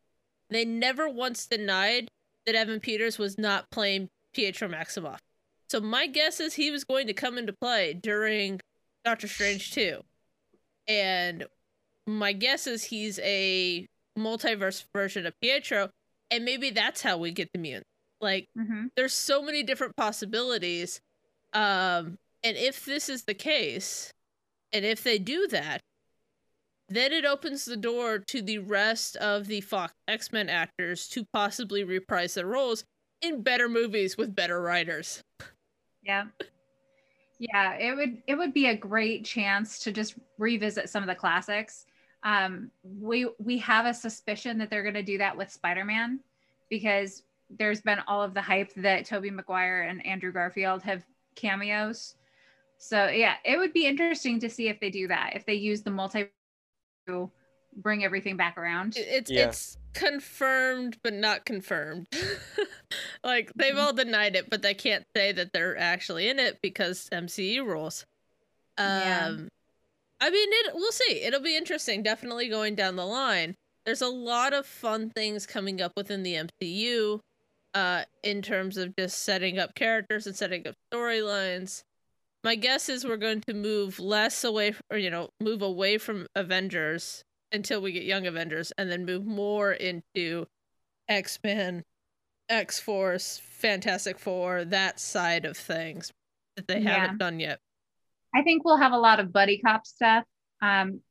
they never once denied that Evan Peters was not playing Pietro Maximoff. So my guess is he was going to come into play during Doctor Strange 2. And my guess is he's a multiverse version of Pietro, and maybe that's how we get the mutant. Like, There's so many different possibilities. And if this is the case, and if they do that, then it opens the door to the rest of the Fox X-Men actors to possibly reprise their roles in better movies with better writers. Yeah. Yeah, it would be a great chance to just revisit some of the classics. We have a suspicion that they're going to do that with Spider-Man, because there's been all of the hype that Tobey Maguire and Andrew Garfield have cameos. So yeah, it would be interesting to see if they do that, if they use the multi to bring everything back around. It's confirmed, but not confirmed. Like, they've all denied it, but they can't say that they're actually in it because MCU rules. I mean, we'll see. It'll be interesting, definitely going down the line. There's a lot of fun things coming up within the MCU in terms of just setting up characters and setting up storylines. My guess is we're going to move away from Avengers until we get Young Avengers, and then move more into X-Men, X-Force, Fantastic Four, that side of things that they haven't done yet. I think we'll have a lot of buddy cop stuff,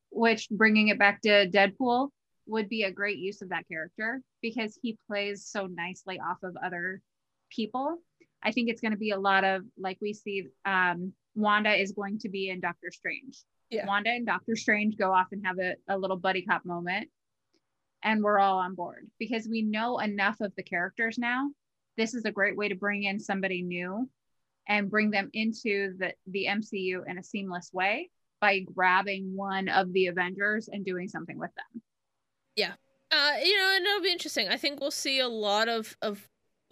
which, bringing it back to Deadpool, would be a great use of that character because he plays so nicely off of other people. I think it's going to be a lot of, like, we see Wanda is going to be in Doctor Strange. Yeah. Wanda and Doctor Strange go off and have a little buddy cop moment, and we're all on board because we know enough of the characters now. This is a great way to bring in somebody new and bring them into the MCU in a seamless way by grabbing one of the Avengers and doing something with them. Yeah. And it'll be interesting. I think we'll see a lot of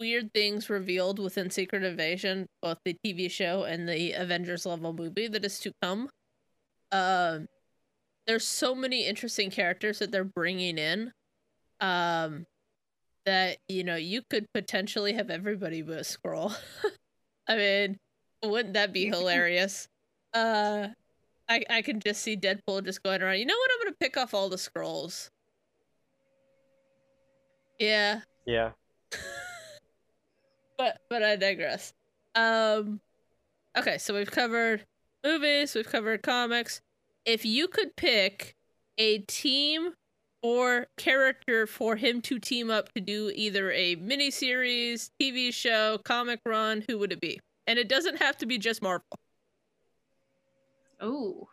weird things revealed within Secret Invasion, both the TV show and the Avengers level movie that is to come. There's so many interesting characters that they're bringing in that, you could potentially have everybody but Skrull. I mean, wouldn't that be hilarious? I could just see Deadpool just going around, you know what, I'm going to pick off all the Skrulls. Yeah. Yeah. But I digress. Okay, so we've covered movies, we've covered comics. If you could pick a team or character for him to team up to do either a miniseries, TV show, comic run, who would it be? And it doesn't have to be just Marvel. Oh.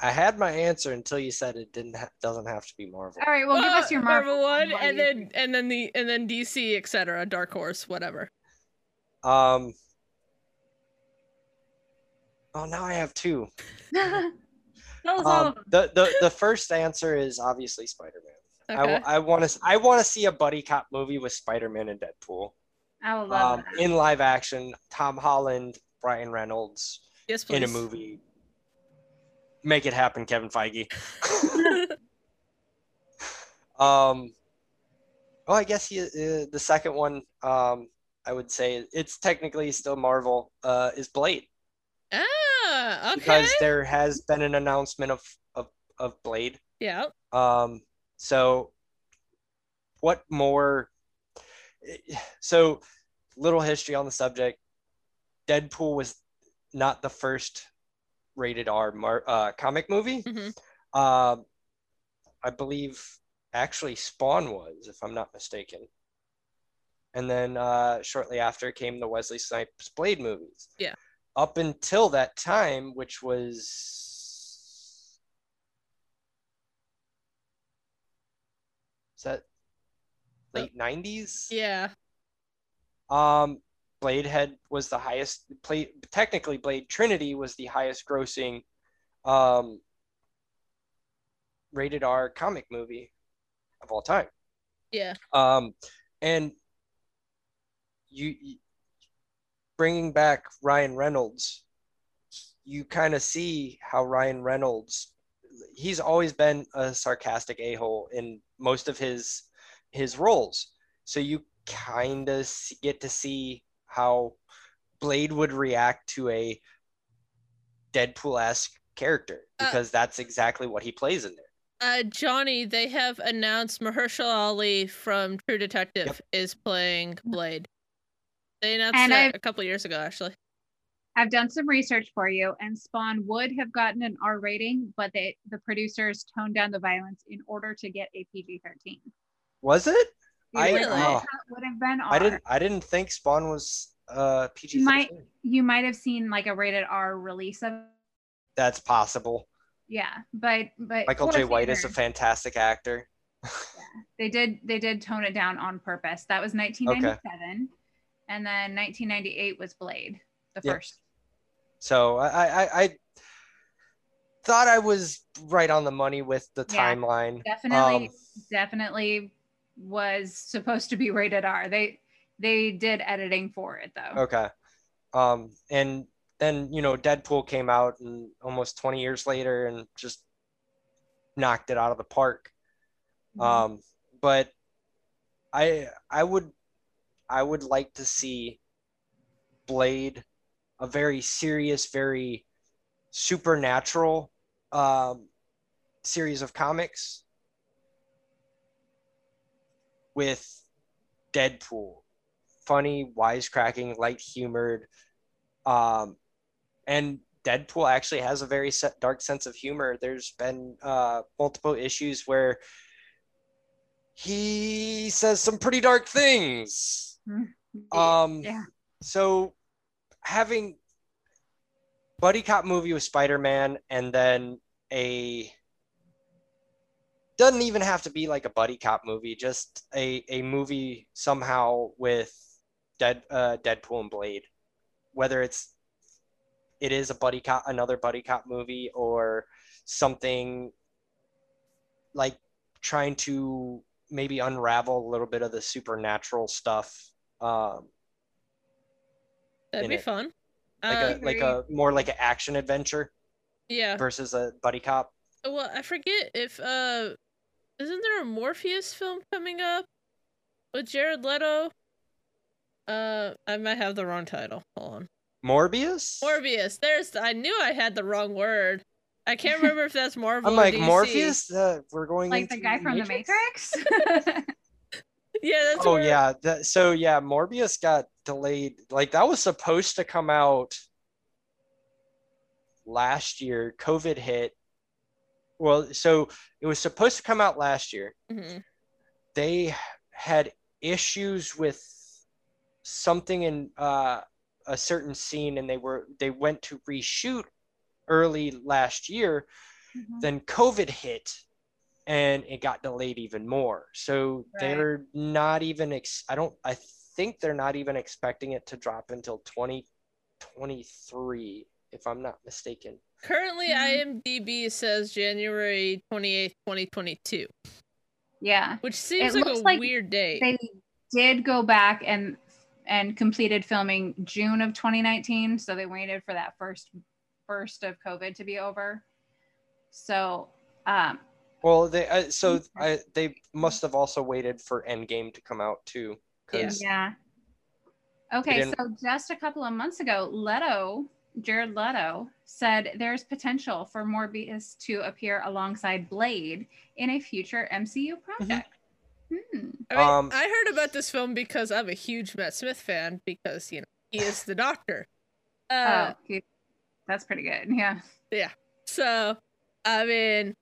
I had my answer until you said it doesn't have to be Marvel. All right, well, give us your Marvel one, and then DC, etc., Dark Horse, whatever. Oh, now I have two. The first answer is obviously Spider-Man. Okay. I want to see a buddy cop movie with Spider-Man and Deadpool. I would love that. In live action. Tom Holland, Ryan Reynolds, yes, please. In a movie. Make it happen, Kevin Feige. Oh, I guess he, the second one, I would say it's technically still Marvel, is Blade. Ah, okay. Because there has been an announcement of Blade. Yeah. So what more? So little history on the subject. Deadpool was not the first rated R comic movie. Mm-hmm. I believe actually Spawn was, if I'm not mistaken. And then shortly after came the Wesley Snipes Blade movies. Yeah. Up until that time, which was... Is that late 90s? Yeah. Bladehead was the highest... Technically, Blade Trinity was the highest grossing rated R comic movie of all time. Yeah. And you bringing back Ryan Reynolds, you kind of see how Ryan Reynolds, he's always been a sarcastic a-hole in most of his roles. So you kind of get to see how Blade would react to a Deadpool-esque character, because that's exactly what he plays in there. Johnny, they have announced Mahershala Ali from True Detective is playing Blade. They announced that a couple years ago, actually. I've done some research for you, and Spawn would have gotten an R rating, but the producers toned down the violence in order to get a PG-13. Was it? I would have been R. I didn't think Spawn was PG-13. You might have seen like a rated R release of. That's possible. Yeah, but Michael J. White is a fantastic actor. Yeah, they did tone it down on purpose. That was 1997, and then 1998 was Blade, the first. So I thought I was right on the money with the timeline. Definitely was supposed to be rated R. They did editing for it though. Okay, and. Then, you know, Deadpool came out and almost 20 years later and just knocked it out of the park. Mm-hmm. But I would like to see Blade, a very serious, very supernatural series of comics with Deadpool. Funny, wisecracking, light-humored, and Deadpool actually has a very dark sense of humor. There's been multiple issues where he says some pretty dark things. So having buddy cop movie with Spider-Man, and then doesn't even have to be like a buddy cop movie, just a movie somehow with Deadpool and Blade, whether it is a buddy cop, another buddy cop movie, or something like trying to maybe unravel a little bit of the supernatural stuff. That'd be fun. Like a more like an action adventure. Yeah. Versus a buddy cop. Well, I forget if, isn't there a Morpheus film coming up with Jared Leto? I might have the wrong title. Hold on. Morbius? Morbius. I knew I had the wrong word. I can't remember if that's Marvel. I'm like, or DC. Morpheus? We're going like the guy from The Matrix? Yeah, that's weird. Yeah. Morbius got delayed. Like, that was supposed to come out last year. COVID hit. Well, so it was supposed to come out last year. Mm-hmm. They had issues with something in... a certain scene, and they went to reshoot early last year. Mm-hmm. Then COVID hit and it got delayed even more. So they're not even I think they're not even expecting it to drop until 2023, if I'm not mistaken. Currently, IMDb says January 28th, 2022. Yeah. Which seems like a weird date. They did go back and completed filming June of 2019. So they waited for that first burst of COVID to be over. So well, they they must have also waited for Endgame to come out too. Yeah. Okay, so just a couple of months ago, Jared Leto said there's potential for Morbius to appear alongside Blade in a future MCU project. I heard about this film because I'm a huge Matt Smith fan because, you know, he is the Doctor. That's pretty good. Yeah. Yeah. So, I mean,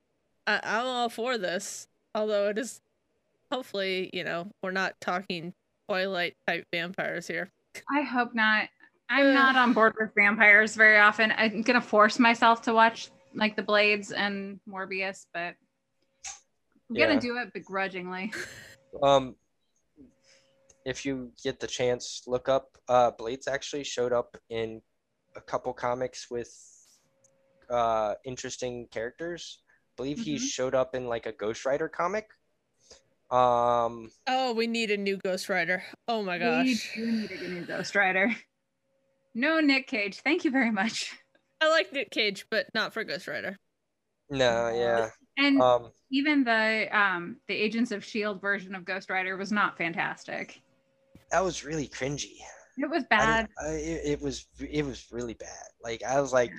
I'm all for this, although it is hopefully, you know, we're not talking Twilight type vampires here. I hope not. I'm not on board with vampires very often. I'm going to force myself to watch like The Blades and Morbius, but I'm going to do it begrudgingly. If you get the chance, look up Blades actually showed up in a couple comics with interesting characters. I believe he showed up in like a Ghost Rider comic. Oh, we need a new Ghost Rider. Oh my gosh. We do need a new Ghost Rider. No Nick Cage. Thank you very much. I like Nick Cage, but not for Ghost Rider. No, yeah. And even the Agents of S.H.I.E.L.D. version of Ghost Rider was not fantastic. That was really cringy. It was bad. It was really bad. Like, I was like,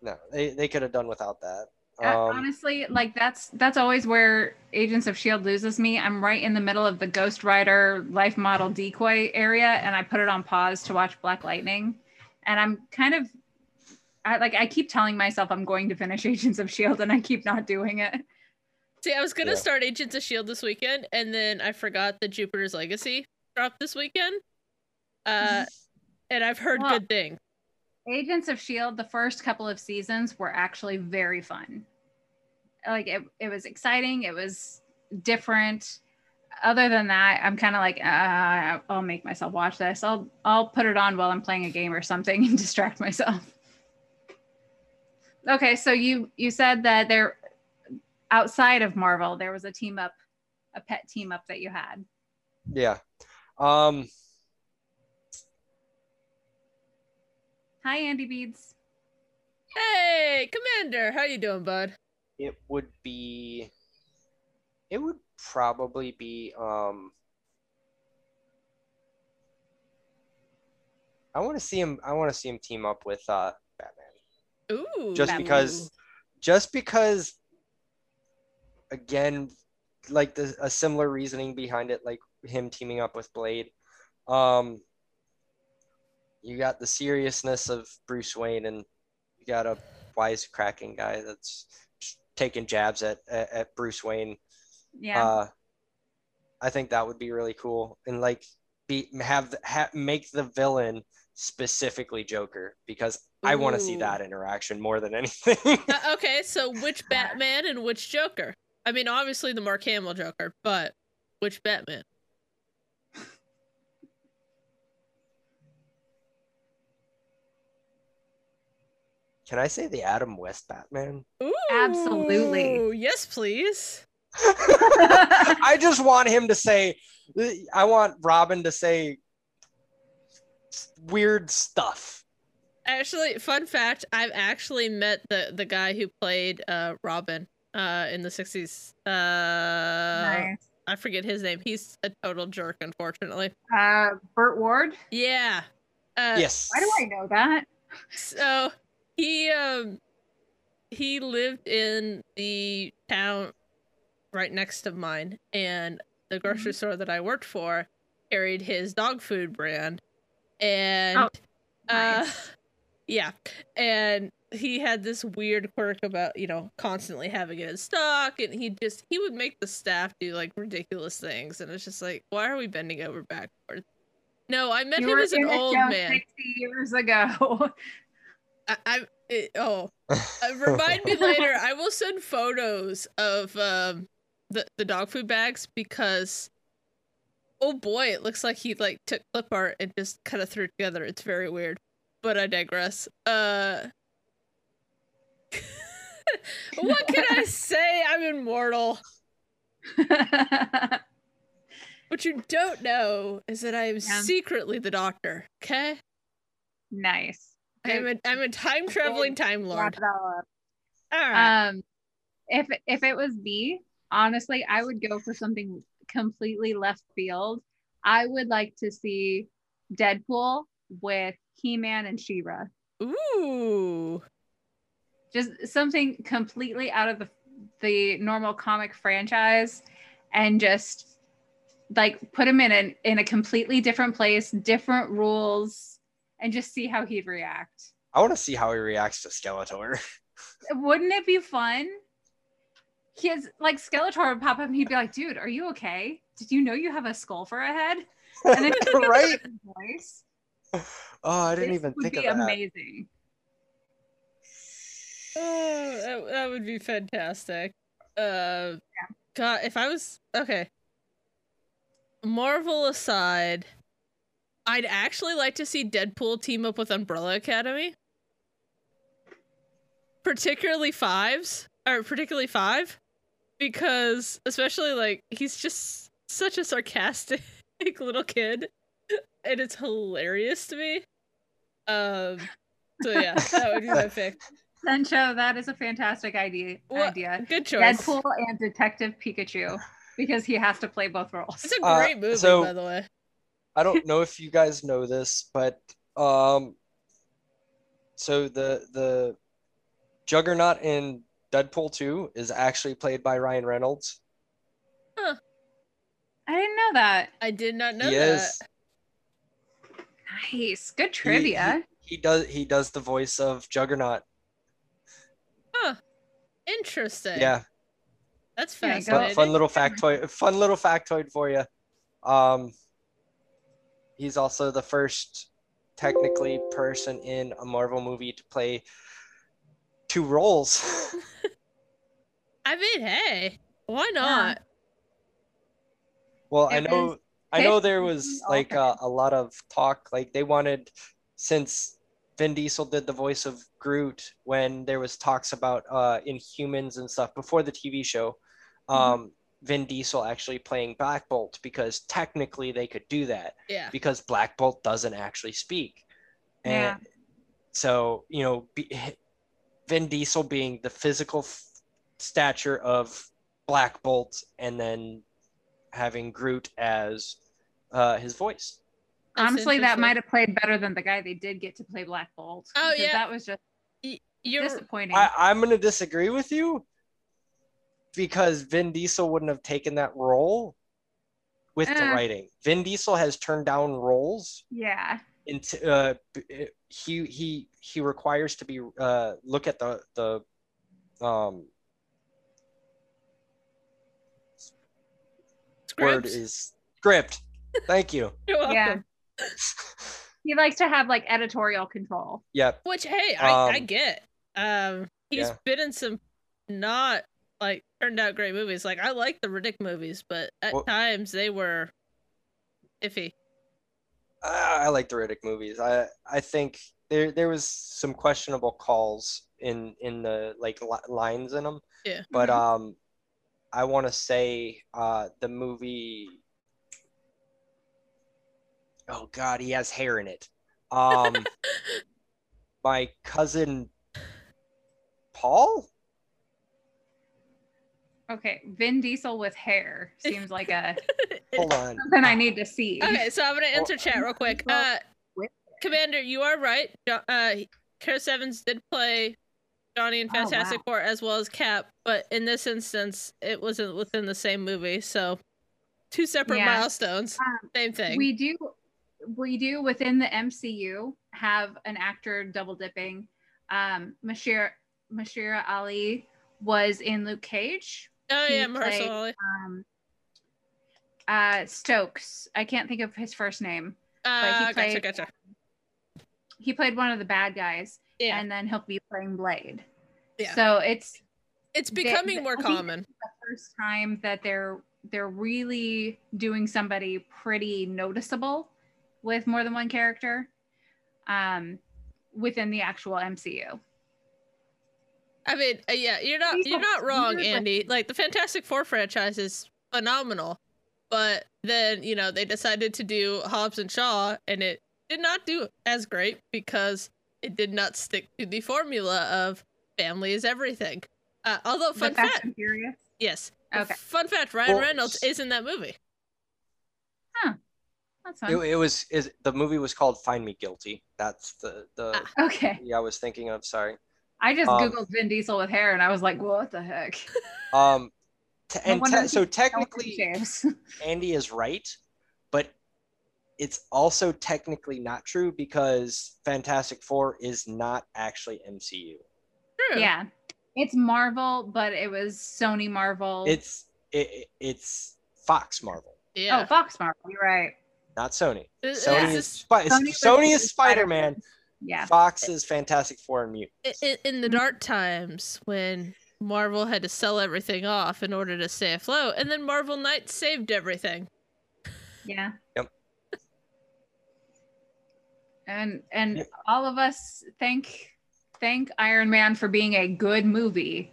no, they could have done without that. Honestly, like that's always where Agents of S.H.I.E.L.D. loses me. I'm right in the middle of the Ghost Rider life model decoy area, and I put it on pause to watch Black Lightning. And I'm kind of, I keep telling myself I'm going to finish Agents of S.H.I.E.L.D. and I keep not doing it. See, I was going to start Agents of S.H.I.E.L.D. this weekend, and then I forgot that Jupiter's Legacy dropped this weekend. And I've heard good things. Agents of S.H.I.E.L.D., the first couple of seasons were actually very fun. Like, it was exciting. It was different. Other than that, I'm kind of like, I'll make myself watch this. I'll put it on while I'm playing a game or something and distract myself. Okay, so you said that there, outside of Marvel, there was a pet team up that you had. Yeah. Hi, Andy Beads. Hey, Commander. How you doing, bud? It would probably be, I want to see him team up with Batman. Ooh. Just because again, like a similar reasoning behind it, like him teaming up with Blade. You got the seriousness of Bruce Wayne, and you got a wisecracking guy that's taking jabs at Bruce Wayne. Yeah, I think that would be really cool, and like make the villain specifically Joker, because I want to see that interaction more than anything. Okay, so which Batman and which Joker? I mean, obviously the Mark Hamill Joker, but which Batman? Can I say the Adam West Batman? Ooh, absolutely. Yes, please. I just want him to say, I want Robin to say weird stuff. Actually, fun fact, I've actually met the guy who played Robin in the 60s. Nice. I forget his name. He's a total jerk, unfortunately. Burt Ward? Yeah. Yes. Why do I know that? So... He lived in the town right next to mine, and the grocery store that I worked for carried his dog food brand, and nice. And he had this weird quirk about, you know, constantly having it in stock, and he would make the staff do like ridiculous things, and it's just like, why are we bending over backwards? No, I met him as an old man 60 years ago. Remind me later. I will send photos of the dog food bags, because oh boy, it looks like he like took clip art and just kind of threw it together. It's very weird, but I digress. What can I say? I'm immortal. What you don't know is that I am secretly the Doctor. Okay. Nice. I'm a time traveling time lord. All right. If it was me, honestly, I would go for something completely left field. I would like to see Deadpool with He-Man and She-Ra. Ooh. Just something completely out of the normal comic franchise, and just like put him in a completely different place, different rules, and just see how he'd react. I want to see how he reacts to Skeletor. Wouldn't it be fun? He has, like, Skeletor would pop up and he'd be like, dude, are you okay? Did you know you have a skull for a head? And then right? Voice. Oh, I didn't even think of that. It would be amazing. Oh, that would be fantastic. Yeah. God, if I was... Okay. Marvel aside, I'd actually like to see Deadpool team up with Umbrella Academy. Particularly 5, because especially, like, he's just such a sarcastic little kid, and it's hilarious to me. So yeah, that would be my pick. Sancho, that is a fantastic idea. Good choice. Deadpool and Detective Pikachu, because he has to play both roles. It's a great movie, by the way. I don't know if you guys know this, but so the Juggernaut in Deadpool 2 is actually played by Ryan Reynolds. Huh. I didn't know that. I did not know that. Is. Nice. Good trivia. He does the voice of Juggernaut. Huh. Interesting. Yeah. That's fascinating. Fun little factoid for you. He's also the first technically person in a Marvel movie to play two roles. I mean, hey, why not? Well, I know there was like a lot of talk, like they wanted, since Vin Diesel did the voice of Groot when there was talks about Inhumans and stuff before the TV show, Vin Diesel actually playing Black Bolt, because technically they could do that. Yeah. Because Black Bolt doesn't actually speak. And so, you know, Vin Diesel being the physical stature of Black Bolt, and then having Groot as his voice. That's honestly, that might have played better than the guy they did get to play Black Bolt. Oh yeah, that was just disappointing. I'm going to disagree with you, because Vin Diesel wouldn't have taken that role with the writing. Vin Diesel has turned down roles. Yeah. Into he requires to be look at the script. Word is script. Thank you. You're welcome. Yeah. He likes to have like editorial control. Yep. Which, hey, I get. He's been in some not like turned out great movies. Like, I like the Riddick movies, but at times they were iffy. I like the Riddick movies. I think there was some questionable calls in the like lines in them. Yeah. But I want to say the movie. Oh God, he has hair in it. My cousin Paul. Okay, Vin Diesel with hair seems like a hold on. Something I need to see. Okay, so I'm gonna enter chat real quick. Commander, you are right. Chris Evans did play Johnny in Fantastic Four as well as Cap, but in this instance, it wasn't within the same movie. So, two separate milestones. Same thing. We do within the MCU have an actor double dipping. Mashira Ali was in Luke Cage. Oh yeah, Mahershala Ali. Stokes. I can't think of his first name. But he played, gotcha. He played one of the bad guys, and then he'll be playing Blade. Yeah. So it's becoming more common. This is the first time that they're really doing somebody pretty noticeable with more than one character, within the actual MCU. I mean, yeah, you're not wrong, Andy. Like, the Fantastic Four franchise is phenomenal, but then, you know, they decided to do Hobbs and Shaw, and it did not do as great because It did not stick to the formula of family is everything. Although, fun fact. Yes. Okay. Fun fact, Ryan Reynolds is in that movie. Huh. That's fun. The movie was called Find Me Guilty. That's the okay. Yeah, I was thinking of, sorry. I just Googled Vin Diesel with hair and I was like, what the heck? So technically, Andy is right, but it's also technically not true because Fantastic Four is not actually MCU. True. Yeah. It's Marvel, but it was Sony Marvel. It's Fox Marvel. Yeah. Oh, Fox Marvel. You're right. Not Sony. Sony is Spider-Man. Yeah. Fox is Fantastic Four and Mutants. In the dark times when Marvel had to sell everything off in order to stay afloat, and then Marvel Knight saved everything. Yeah. Yep. And all of us thank Iron Man for being a good movie,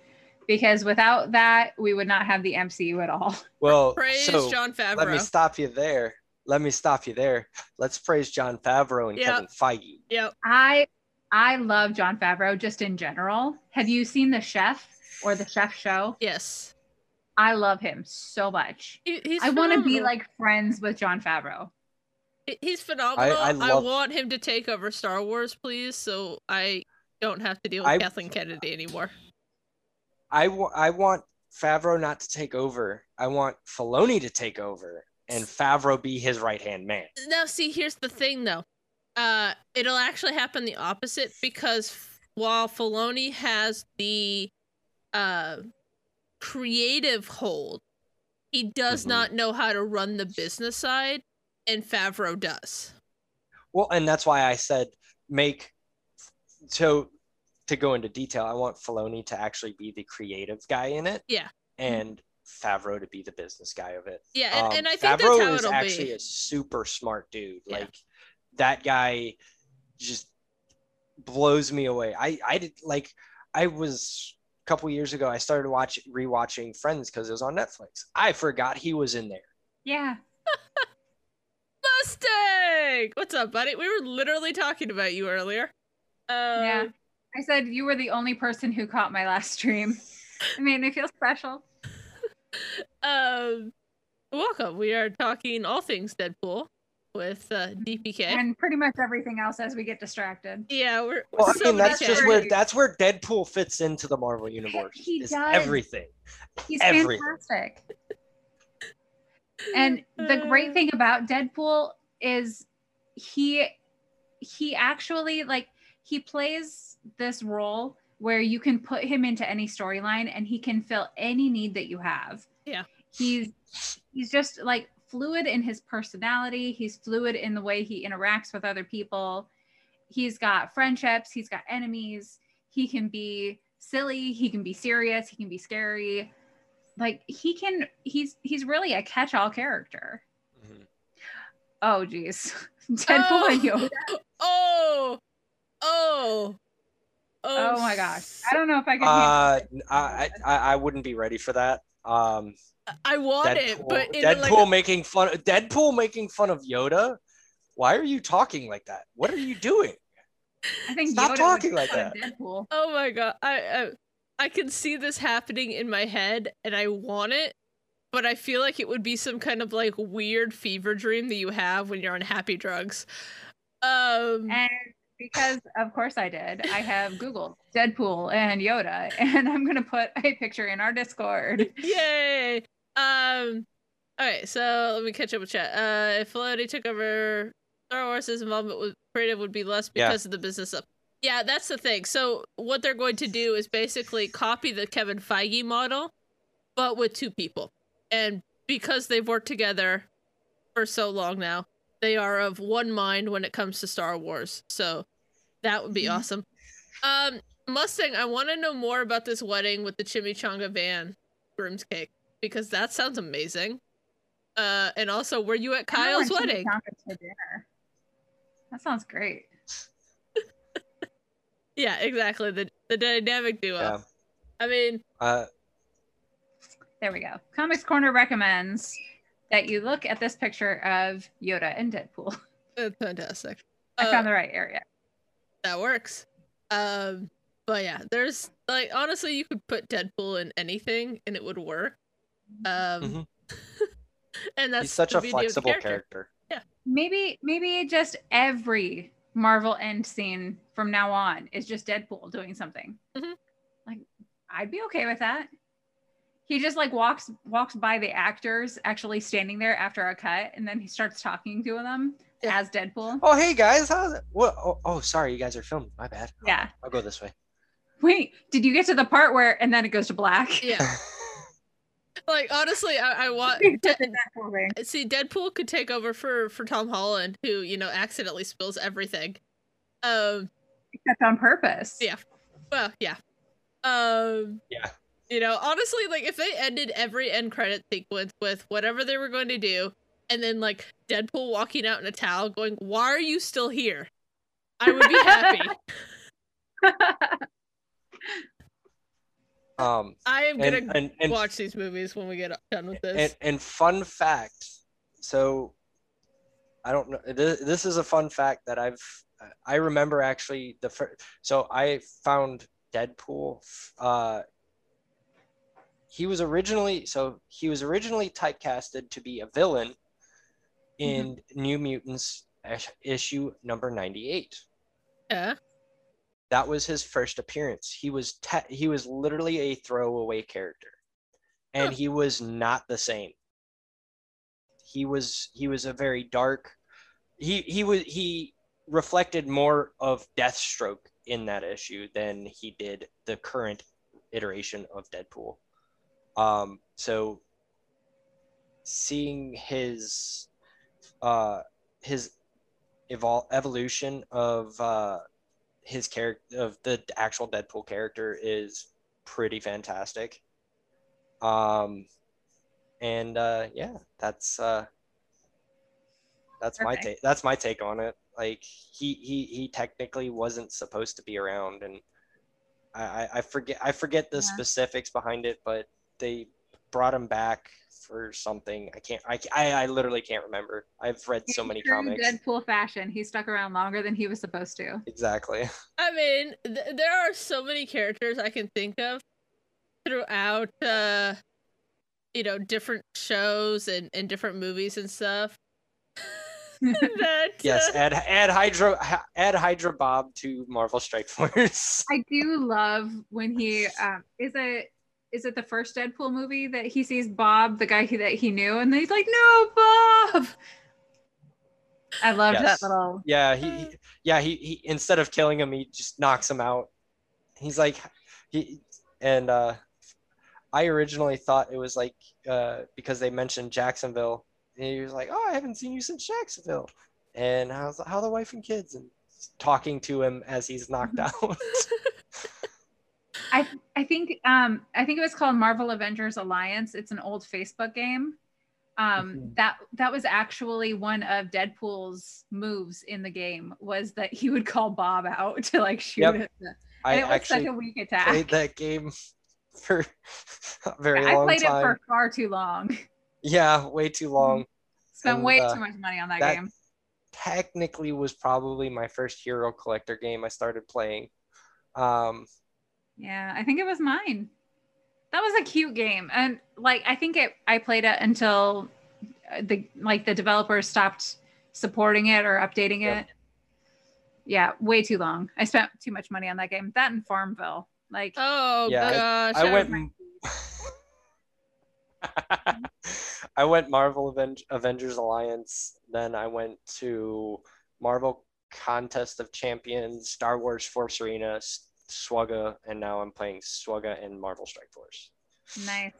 because without that we would not have the MCU at all. Well, praise Jon Favreau. Let me stop you there. Let's praise Jon Favreau and Kevin Feige. Yep. I love Jon Favreau just in general. Have you seen The Chef or The Chef Show? Yes. I love him so much. I want to be like friends with Jon Favreau. He's phenomenal. I want him to take over Star Wars, please, so I don't have to deal with Kathleen Kennedy anymore. I want Favreau not to take over. I want Filoni to take over and Favreau be his right-hand man. Now, see, here's the thing, though. It'll actually happen the opposite, because while Filoni has the creative hold, he does not know how to run the business side. And Favreau does. Well, and that's why I said to go into detail, I want Filoni to actually be the creative guy in it. Yeah. And Favreau to be the business guy of it. Yeah, and I think Favreau that's how it'll be. Favreau is actually a super smart dude. Yeah. Like, that guy just blows me away. A couple years ago, I started rewatching Friends because it was on Netflix. I forgot he was in there. Yeah. Mustang! What's up, buddy? We were literally talking about you earlier. Yeah. I said you were the only person who caught my last stream. It made me feel special. Welcome. We are talking all things Deadpool with DPK. And pretty much everything else as we get distracted. Yeah, that's where Deadpool fits into the Marvel Universe. He does. Everything. He's fantastic. And the great thing about Deadpool is he actually, like, he plays this role where you can put him into any storyline and he can fill any need that you have. Yeah. He's just like fluid in his personality. He's fluid in the way he interacts with other people. He's got friendships. He's got enemies. He can be silly. He can be serious. He can be scary. Like, he's really a catch-all character. Mm-hmm. Oh, geez. Deadpool and Yoda. Oh my gosh. I don't know if I can handle it. I wouldn't be ready for that. I want Deadpool, it, but... Deadpool making fun of Yoda? Why are you talking like that? What are you doing? I think Stop Yoda talking like that. Deadpool. Oh my god. I can see this happening in my head, and I want it, but I feel like it would be some kind of, like, weird fever dream that you have when you're on happy drugs. And because, of course I did, I have Googled Deadpool and Yoda, and I'm going to put a picture in our Discord. Yay! All right, so let me catch up with chat. If Filoni took over Star Wars' involvement with creative would be less because of the business up. Yeah, that's the thing. So what they're going to do is basically copy the Kevin Feige model, but with two people. And because they've worked together for so long now, they are of one mind when it comes to Star Wars. So that would be awesome. Mustang, I want to know more about this wedding with the chimichanga van, groom's cake, because that sounds amazing. And also, were you at Kyle's wedding? That sounds great. Yeah, exactly. The dynamic duo. Yeah. I mean... There we go. Comics Corner recommends that you look at this picture of Yoda and Deadpool. That's fantastic. I found the right area. That works. But yeah, there's like, honestly, you could put Deadpool in anything and it would work. And that's, he's such a flexible character. Yeah. Maybe just every Marvel end scene from now on is just Deadpool doing something. Mm-hmm. Like, I'd be okay with that. He just like walks by the actors actually standing there after a cut, and then he starts talking to them as Deadpool. Oh, hey guys, how's it? What? Oh, sorry, you guys are filming. My bad. Yeah, I'll go this way. Wait, did you get to the part where? And then it goes to black. Yeah. Like, honestly, I want see Deadpool could take over for Tom Holland, who, you know, accidentally spills everything. Except on purpose. Yeah. Well, yeah. Yeah. You know, honestly, like, if they ended every end credit sequence with whatever they were going to do, and then, like, Deadpool walking out in a towel going, "Why are you still here?" I would be happy. I am going to watch these movies when we get done with this. And fun fact, so, I don't know, this is a fun fact that I remember actually, so I found Deadpool, he was originally typecasted to be a villain in New Mutants issue number 98. Yeah. That was his first appearance. He was literally a throwaway character, and he was not the same. He was a very dark. He reflected more of Deathstroke in that issue than he did the current iteration of Deadpool. So seeing his evolution of his character, of the actual Deadpool character, is pretty fantastic. Yeah, that's perfect. That's my take on it. Like, he technically wasn't supposed to be around, and I forget the specifics behind it, but they brought him back for something. I literally can't remember. I've read so many comics. Deadpool fashion, he stuck around longer than he was supposed to. Exactly. I mean, there are so many characters I can think of throughout, you know, different shows and different movies and stuff. Yes, add Hydra Bob to Marvel Strike Force. I do love when he is it the first Deadpool movie that he sees Bob, the guy that he knew, and he's like, "No, Bob!" I loved that little... Yeah, he instead of killing him, he just knocks him out. He's like... I originally thought it was like, because they mentioned Jacksonville, and he was like, "Oh, I haven't seen you since Jacksonville." And I was like, "How the wife and kids?" And talking to him as he's knocked out. I think it was called Marvel Avengers Alliance. It's an old Facebook game. That was actually one of Deadpool's moves in the game, was that he would call Bob out to like shoot him. It was such a weak attack. I played that game for a very long time. I played it for far too long. Yeah, way too long. Spent way too much money on that game. Technically was probably my first hero collector game I started playing. Yeah, I think it was mine. That was a cute game, and like I played it until the developers stopped supporting it or updating it. Yeah, way too long. I spent too much money on that game. That and Farmville, like, oh yeah, gosh, I went Marvel Avengers Alliance, then I went to Marvel Contest of Champions, Star Wars Force Arena, Swugga, and now I'm playing Swugga and Marvel Strike Force. Nice.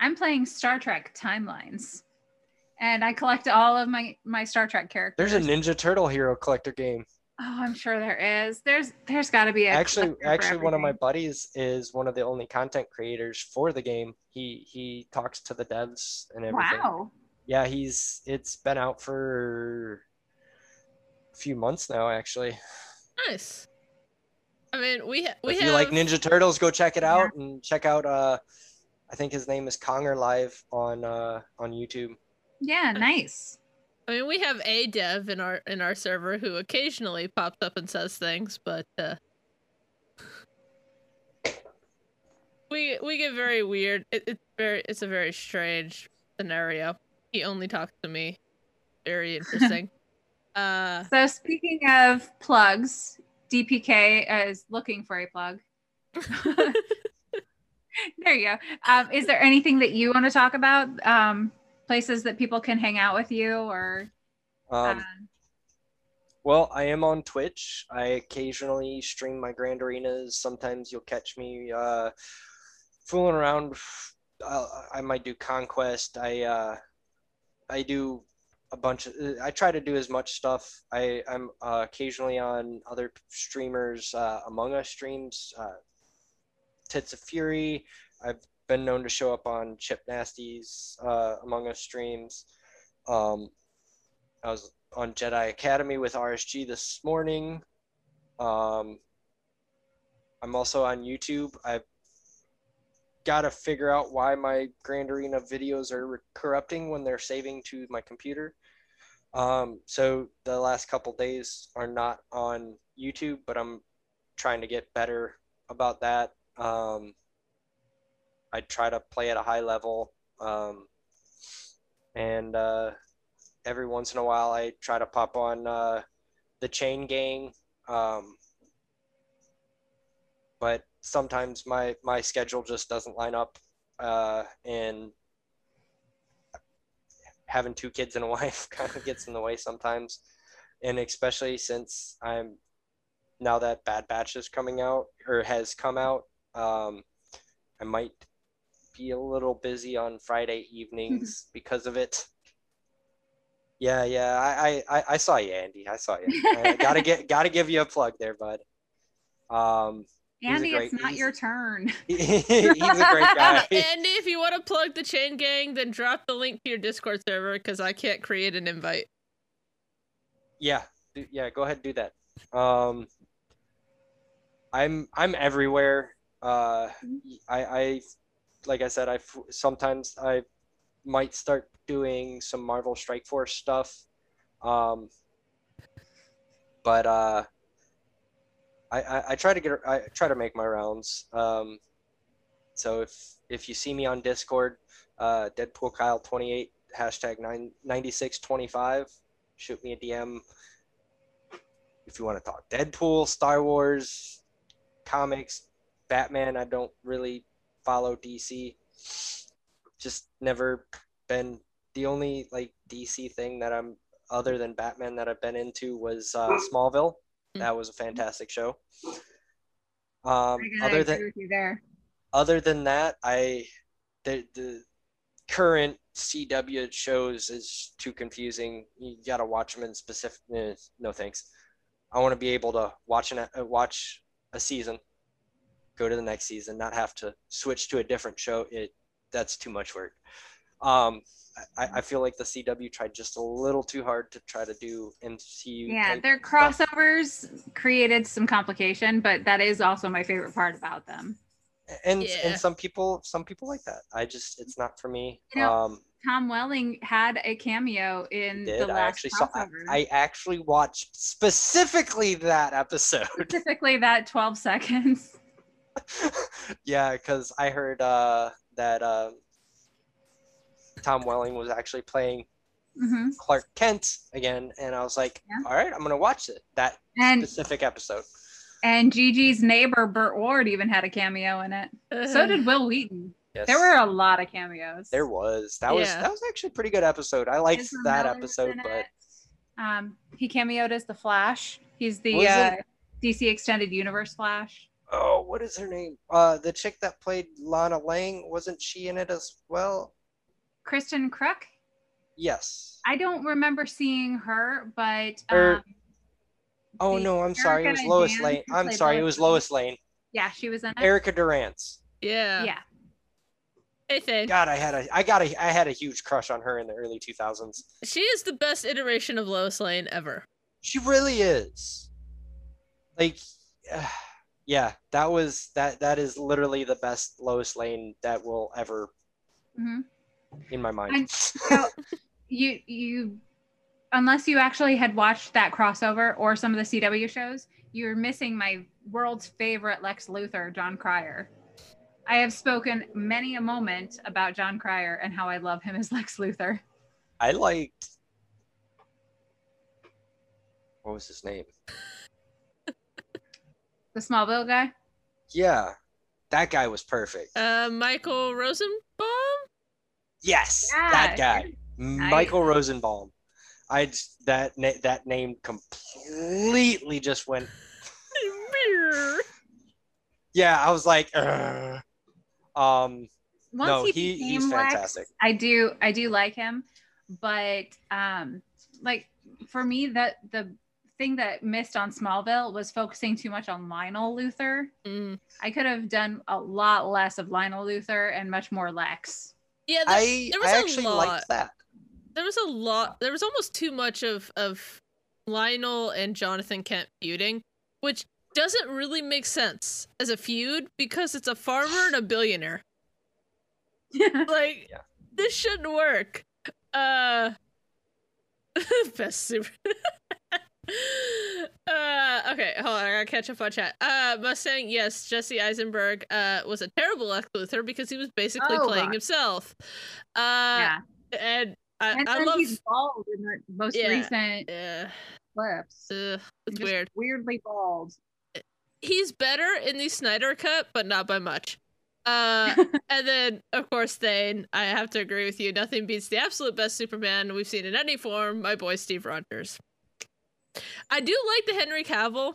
I'm playing Star Trek Timelines, and I collect all of my Star Trek characters. There's a Ninja Turtle hero collector game. Oh, I'm sure there is. There's got to be a... Actually, one of my buddies is one of the only content creators for the game. He talks to the devs and everything. Wow. Yeah, it's been out for a few months now, actually. Nice. I mean, we have... If you like Ninja Turtles, go check it out, and check out, I think his name is Conger Live on YouTube. Yeah, nice. I mean, we have a dev in our server who occasionally pops up and says things, but we get very weird. It's a very strange scenario. He only talks to me. Very interesting. So speaking of plugs, DPK is looking for a plug. There you go. Is there anything that you want to talk about? Places that people can hang out with you, or? Well, I am on Twitch. I occasionally stream my grand arenas. Sometimes you'll catch me fooling around. I might do Conquest. I do a bunch of, I try to do as much stuff. I'm occasionally on other streamers, Among Us streams, Tits of Fury. I've been known to show up on Chip Nasty's Among Us streams. I was on Jedi Academy with RSG this morning. I'm also on YouTube. I've got to figure out why my Grand Arena videos are corrupting when they're saving to my computer. So the last couple days are not on YouTube, but I'm trying to get better about that. I try to play at a high level, and every once in a while I try to pop on the Chain Gang, but sometimes my schedule just doesn't line up, and having two kids and a wife kind of gets in the way sometimes, and especially since now that Bad Batch is coming out, or has come out, I might be a little busy on Friday evenings because of it. Yeah, I saw you, Andy. I saw you. Gotta give you a plug there, bud. Andy, it's not your turn. He's a great guy. Andy, if you want to plug the Chain Gang, then drop the link to your Discord server, because I can't create an invite. Yeah, go ahead and do that. I'm everywhere. I like I said, sometimes I might start doing some Marvel Strike Force stuff, but I try to make my rounds. So if you see me on Discord, Deadpool Kyle 28 hashtag 9625, shoot me a DM if you want to talk Deadpool, Star Wars, comics, Batman. I don't really follow DC. Just never been. The only DC thing that I'm, other than Batman, that I've been into was Smallville. That was a fantastic show. Other than that, the current CW shows is too confusing. You got to watch them in specific. No thanks. I want to be able to watch a season, go to the next season, not have to switch to a different show. That's too much work. I feel like the CW tried just a little too hard to try to do MCU. Yeah, their crossovers created some complication, but that is also my favorite part about them. And some people like that. It's not for me. Tom Welling had a cameo in the last crossover. I actually watched specifically that episode. Specifically that 12 seconds. Yeah, because I heard that Tom Welling was actually playing Clark Kent again, and I was like, all right, I'm going to watch that specific episode. And Gigi's neighbor, Burt Ward, even had a cameo in it. So did Will Wheaton. Yes. There were a lot of cameos. There was. That was actually a pretty good episode. I liked that episode, but he cameoed as the Flash. He's the DC Extended Universe Flash. Oh, what is her name? The chick that played Lana Lang, wasn't she in it as well? Kristen Kruk? Yes. I don't remember seeing her, but oh no, I'm sorry. It was Lois Lane. I'm sorry, it was Lois Lane. Yeah, she was in it. Erica Durance. Yeah. Yeah. God, I had a huge crush on her in the early 2000s. She is the best iteration of Lois Lane ever. She really is. Yeah, that was that is literally the best Lois Lane that will ever in my mind. And so you unless you actually had watched that crossover or some of the CW shows, you're missing my world's favorite Lex Luthor, John Cryer. I have spoken many a moment about John Cryer and how I love him as Lex Luthor. I liked... what was his name? The Smallville guy? Yeah. That guy was perfect. Michael Rosenbaum? Yes, yeah, that guy. Michael Rosenbaum. That name completely just went... Yeah, I was like, he's fantastic. Lex, I do like him, but like for me, that the thing that missed on Smallville was focusing too much on Lionel Luthor. Mm. I could have done a lot less of Lionel Luthor and much more Lex. Yeah, I actually liked that. There was a lot. There was almost too much of Lionel and Jonathan Kent feuding, which doesn't really make sense as a feud because it's a farmer and a billionaire. Like, yeah. This shouldn't work. Best super. Okay, hold on, I gotta catch up on chat. Mustang, yes, Jesse Eisenberg was a terrible Lex Luthor because he was basically playing himself. Yeah. And I love he's bald in the most recent clips. It's weird. Weirdly bald. He's better in the Snyder Cut, but not by much. And then, of course, Thane, I have to agree with you. Nothing beats the absolute best Superman we've seen in any form, my boy Steve Rogers. I do like the Henry Cavill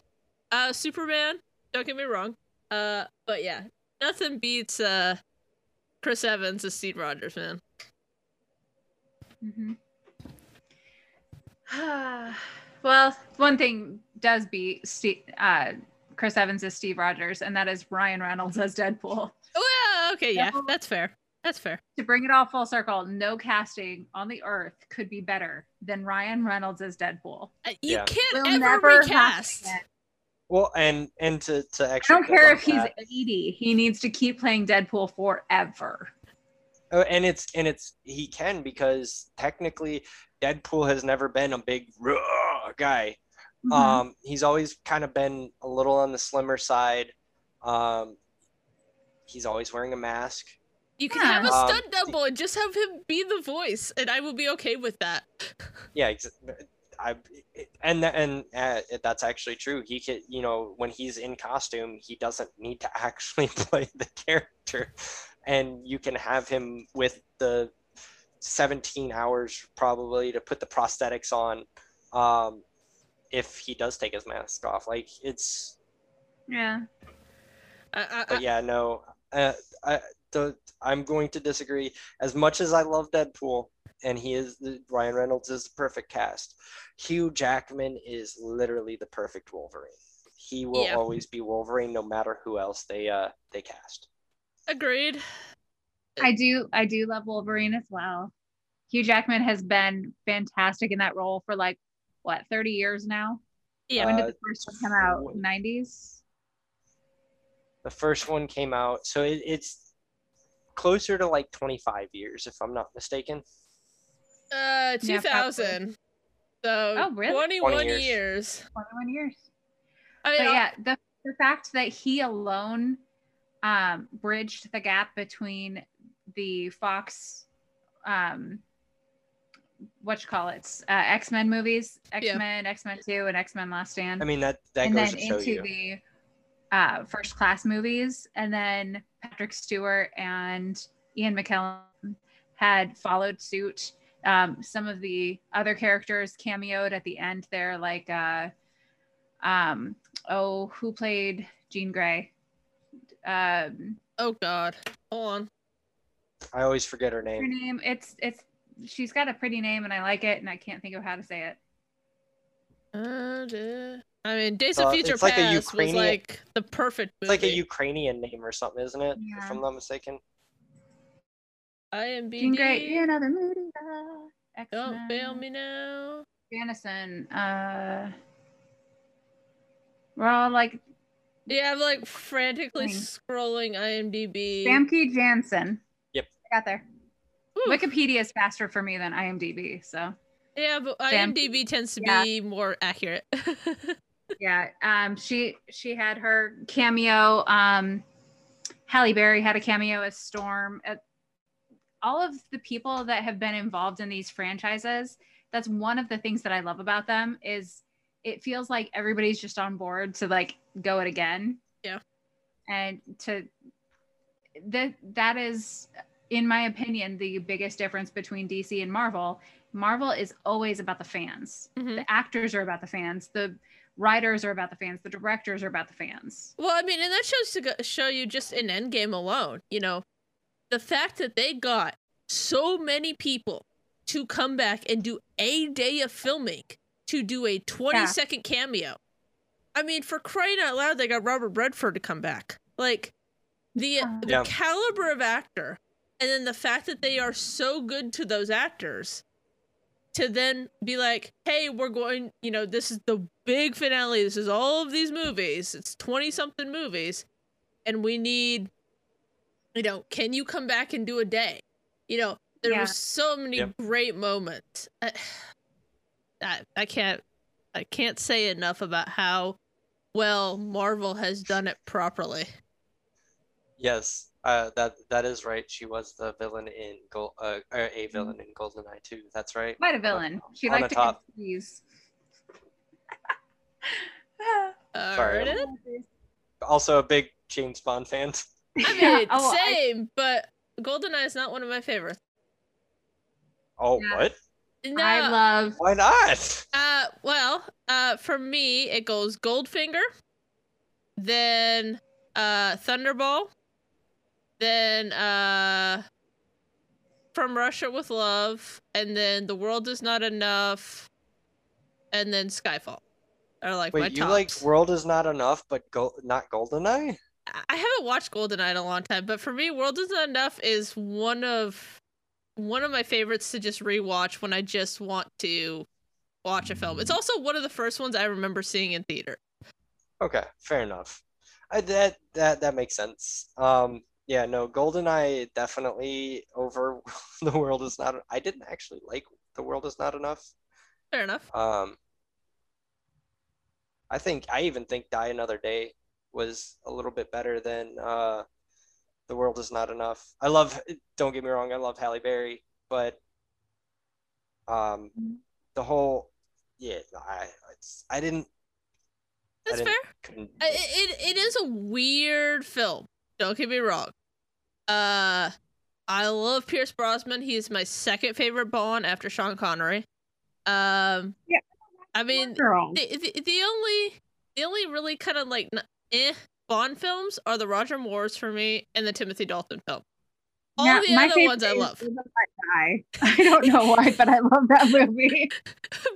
Superman. Don't get me wrong. But yeah, nothing beats Chris Evans as Steve Rogers, man. Mm-hmm. Well, one thing does beat Chris Evans as Steve Rogers, and that is Ryan Reynolds as Deadpool. Well, okay, yeah, that's fair. That's fair. To bring it all full circle, no casting on the earth could be better than Ryan Reynolds as Deadpool. You can't ever recast. Well, and to actually, I don't care if he's 80. He needs to keep playing Deadpool forever. Oh, and he can, because technically Deadpool has never been a big raw guy. Mm-hmm. He's always kind of been a little on the slimmer side. He's always wearing a mask. You can have a stunt double and just have him be the voice, and I will be okay with that. Yeah, that's actually true. He could, you know, when he's in costume, he doesn't need to actually play the character, and you can have him with the 17 hours probably to put the prosthetics on. If he does take his mask off, like, it's... Yeah. But yeah, no. I'm going to disagree. As much as I love Deadpool, and Ryan Reynolds is the perfect cast, Hugh Jackman is literally the perfect Wolverine. He will always be Wolverine, no matter who else they cast. Agreed. I do love Wolverine as well. Hugh Jackman has been fantastic in that role for, like, what, 30 years now? Yeah. When did the first one come out? 90s? The first one came out, so it's closer to like 25 years, if I'm not mistaken. 2000. So 21 years. I mean, but yeah, the fact that he alone bridged the gap between the Fox X-Men movies, X-Men, X-Men 2, and X-Men Last Stand. I mean, that goes to show you. And then into the First Class movies, and then Patrick Stewart and Ian McKellen had followed suit. Some of the other characters cameoed at the end there, like, who played Jean Grey? Oh, God. Hold on. I always forget her name. She's got a pretty name, and I like it, and I can't think of how to say it. I mean, Days of Future Past was like the perfect movie. It's like a Ukrainian name or something, isn't it? Yeah. If I'm not mistaken. IMDb. Great. Another movie. Don't fail me now. Janison. We're all like... Yeah, I'm like frantically scrolling IMDb. Famke Janssen. Yep. I got there. Wikipedia is faster for me than IMDb, so Yeah, but IMDb tends to be more accurate. Yeah, she had her cameo. Halle Berry had a cameo as Storm. All of the people that have been involved in these franchises, that's one of the things that I love about them, is it feels like everybody's just on board to like go it again. Yeah. And to that is, in my opinion, the biggest difference between DC and Marvel. Marvel is always about the fans. Mm-hmm. The actors are about the fans. The writers are about the fans. The directors are about the fans. Well, I mean, and that shows to show you just in Endgame alone, you know, the fact that they got so many people to come back and do a day of filming to do a 20-second cameo. I mean, for crying out loud, they got Robert Redford to come back. Like, the caliber of actor, and then the fact that they are so good to those actors, to then be like, hey, we're going, you know, this is the big finale. This is all of these movies. It's 20-something movies, and we need, you know, can you come back and do a day? You know, there were so many great moments. I can't say enough about how well Marvel has done it properly. Yes, that is right. She was the villain in a villain in GoldenEye 2. That's right. Quite a villain. She liked to confuse. Sorry. Also a big James Bond fan. I mean, same, but GoldenEye is not one of my favorites. Oh, what? No. I love. Why not? For me, it goes Goldfinger, then Thunderball, then From Russia with Love, and then The World Is Not Enough, and then Skyfall. Are like Wait, my you tops. Like World Is Not Enough, but not Goldeneye? I haven't watched Goldeneye in a long time, but for me, World Is Not Enough is one of my favorites to just rewatch when I just want to watch a film. It's also one of the first ones I remember seeing in theater. Okay, fair enough. That makes sense. Yeah, no, GoldenEye definitely over The World Is Not. I didn't actually like The World Is Not Enough. Fair enough. I even think Die Another Day was a little bit better than The World Is Not Enough. Don't get me wrong, I love Halle Berry, but That's fair. It is a weird film. Don't get me wrong. I love Pierce Brosnan. He is my second favorite Bond after Sean Connery. I mean, the only really kind of like Bond films are the Roger Moores for me and the Timothy Dalton film. The other ones I love. I don't know why, but I love that movie.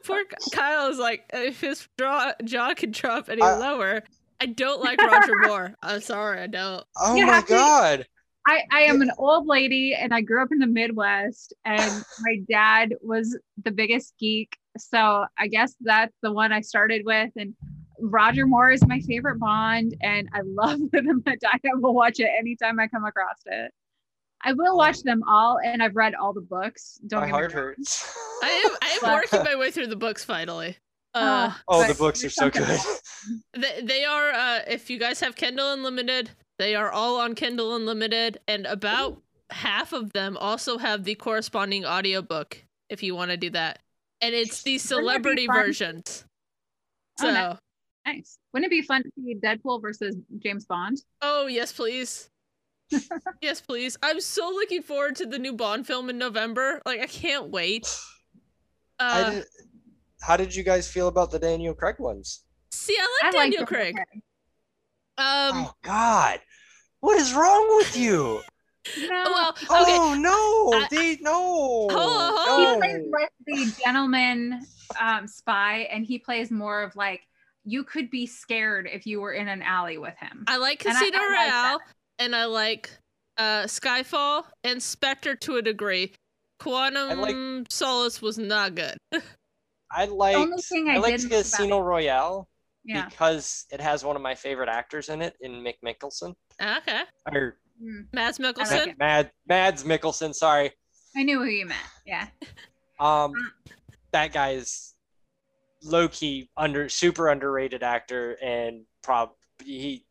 Poor Kyle is like, if his jaw could drop any lower. I don't like Roger Moore. I'm sorry, I don't. Oh my God. I am an old lady and I grew up in the Midwest and my dad was the biggest geek. So I guess that's the one I started with, and Roger Moore is my favorite Bond, and I love them. I will watch it anytime I come across it. I will watch them all, and I've read all the books. My heart hurts. I am working my way through the books finally. The books are so good. They are. If you guys have Kindle Unlimited, they are all on Kindle Unlimited, and about half of them also have the corresponding audiobook if you want to do that. And it's the celebrity versions. So. Oh, nice. Wouldn't it be fun to see Deadpool versus James Bond? Oh, yes, please. Yes, please. I'm so looking forward to the new Bond film in November. Like, I can't wait. How did you guys feel about the Daniel Craig ones? See, I like Daniel Craig. Oh, God. What is wrong with you? No. Well, okay. Oh, no. Hold on. He plays like the gentleman spy, and he plays more of like, you could be scared if you were in an alley with him. I like Casino Royale, and I like Skyfall and Spectre to a degree. Quantum Solace was not good. I liked Casino Royale because it has one of my favorite actors in it, in Mick Mickelson. Okay. Or Mads Mikkelsen. Mads Mikkelsen. Sorry. I knew who you meant. Yeah. that guy is low-key super underrated actor, and probably he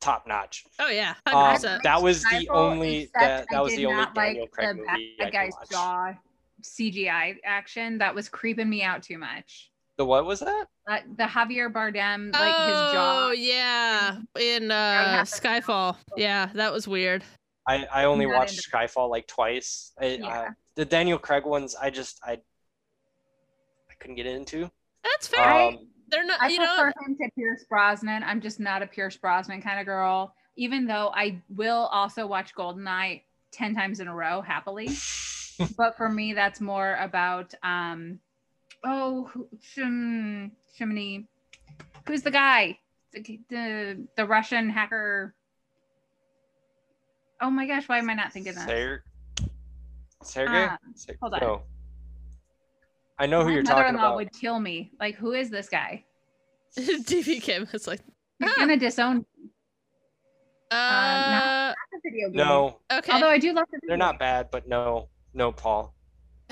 top notch. Oh yeah, 100%. That was the only that was the only Daniel Craig movie I could watch. Jaw CGI action that was creeping me out too much. The what was that? The Javier Bardem, like his jaw. Oh yeah, in Skyfall. Yeah, that was weird. I only watched Skyfall like twice. The Daniel Craig ones, I couldn't get into. That's fair. They're not. I prefer him to Pierce Brosnan. I'm just not a Pierce Brosnan kind of girl. Even though I will also watch GoldenEye 10 times in a row happily, but for me that's more about Shimini. Who's the guy? The Russian hacker. Oh my gosh, why am I not thinking that? Sergey? Hold on. No. I know who you're talking about. My mother-in-law would kill me. Like, who is this guy? DB Kim. It's like, he's gonna disown me. Not the video game. No. Okay. Although I do love the video. They're not bad, but no, Paul.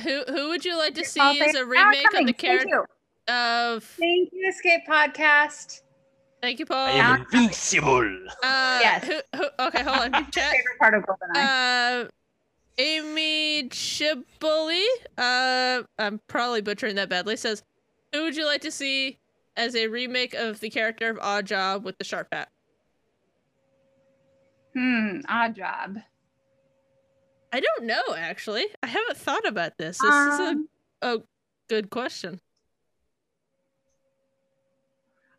Who would you like to see as a remake of the character of? Thank you, Escape podcast. Thank you, Paul. I am invincible. Yes. Okay, hold on. Chat. Favorite part of GoldenEye. Amy Chiboli, I'm probably butchering that badly, says, who would you like to see as a remake of the character of Oddjob with the sharp hat? Oddjob. I don't know, actually. I haven't thought about this. This is a good question.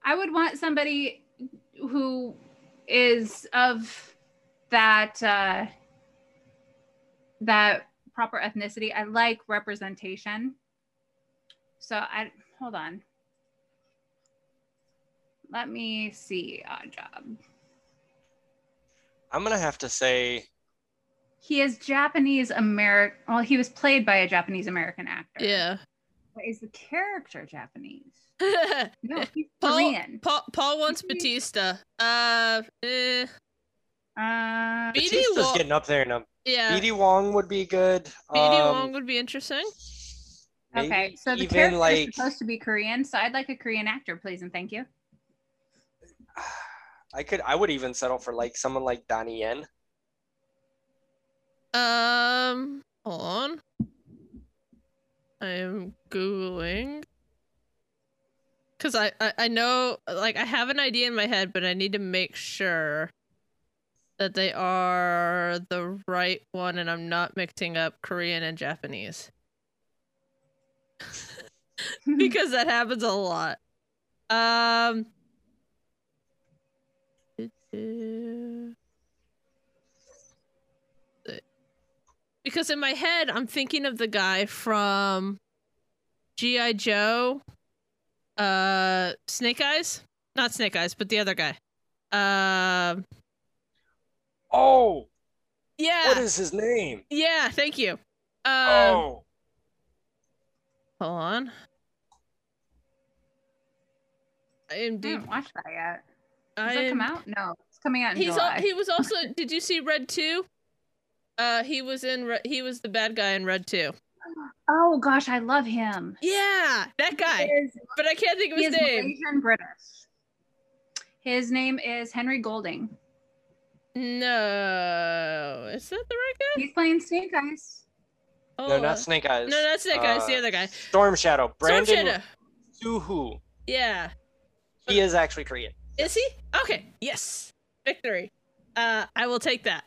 I would want somebody who is of that proper ethnicity. I like representation. So hold on. Let me see. Oddjob. I'm gonna have to say he is Japanese American. Well, he was played by a Japanese American actor. Yeah. But is the character Japanese? No, he's Korean. Paul wants Batista. Batista's getting up there now. Yeah. BD Wong would be good. BD Wong would be interesting. Okay, so the character is supposed to be Korean, so I'd like a Korean actor, please, and thank you. I would even settle for like someone like Donnie Yen. Hold on. I am Googling. Because I know, like, I have an idea in my head, but I need to make sure that they are the right one and I'm not mixing up Korean and Japanese. Because that happens a lot. Because in my head, I'm thinking of the guy from G.I. Joe, Snake Eyes? Not Snake Eyes, but the other guy. Oh, yeah. What is his name? Yeah, thank you. Hold on. I haven't watched that yet. Does that come out? No, it's coming out in July. He was also. Did you see Red 2? He was the bad guy in Red 2. Oh gosh, I love him. Yeah, that guy. But I can't think of his name. He is Malaysian British. His name is Henry Golding. No, is that the right guy? He's playing Snake Eyes. Oh. No, not Snake Eyes. No, not Snake Eyes. The other guy. Storm Shadow. Brandon Suhu. Yeah. He is actually Korean. Is he? Okay. Yes. Victory. I will take that.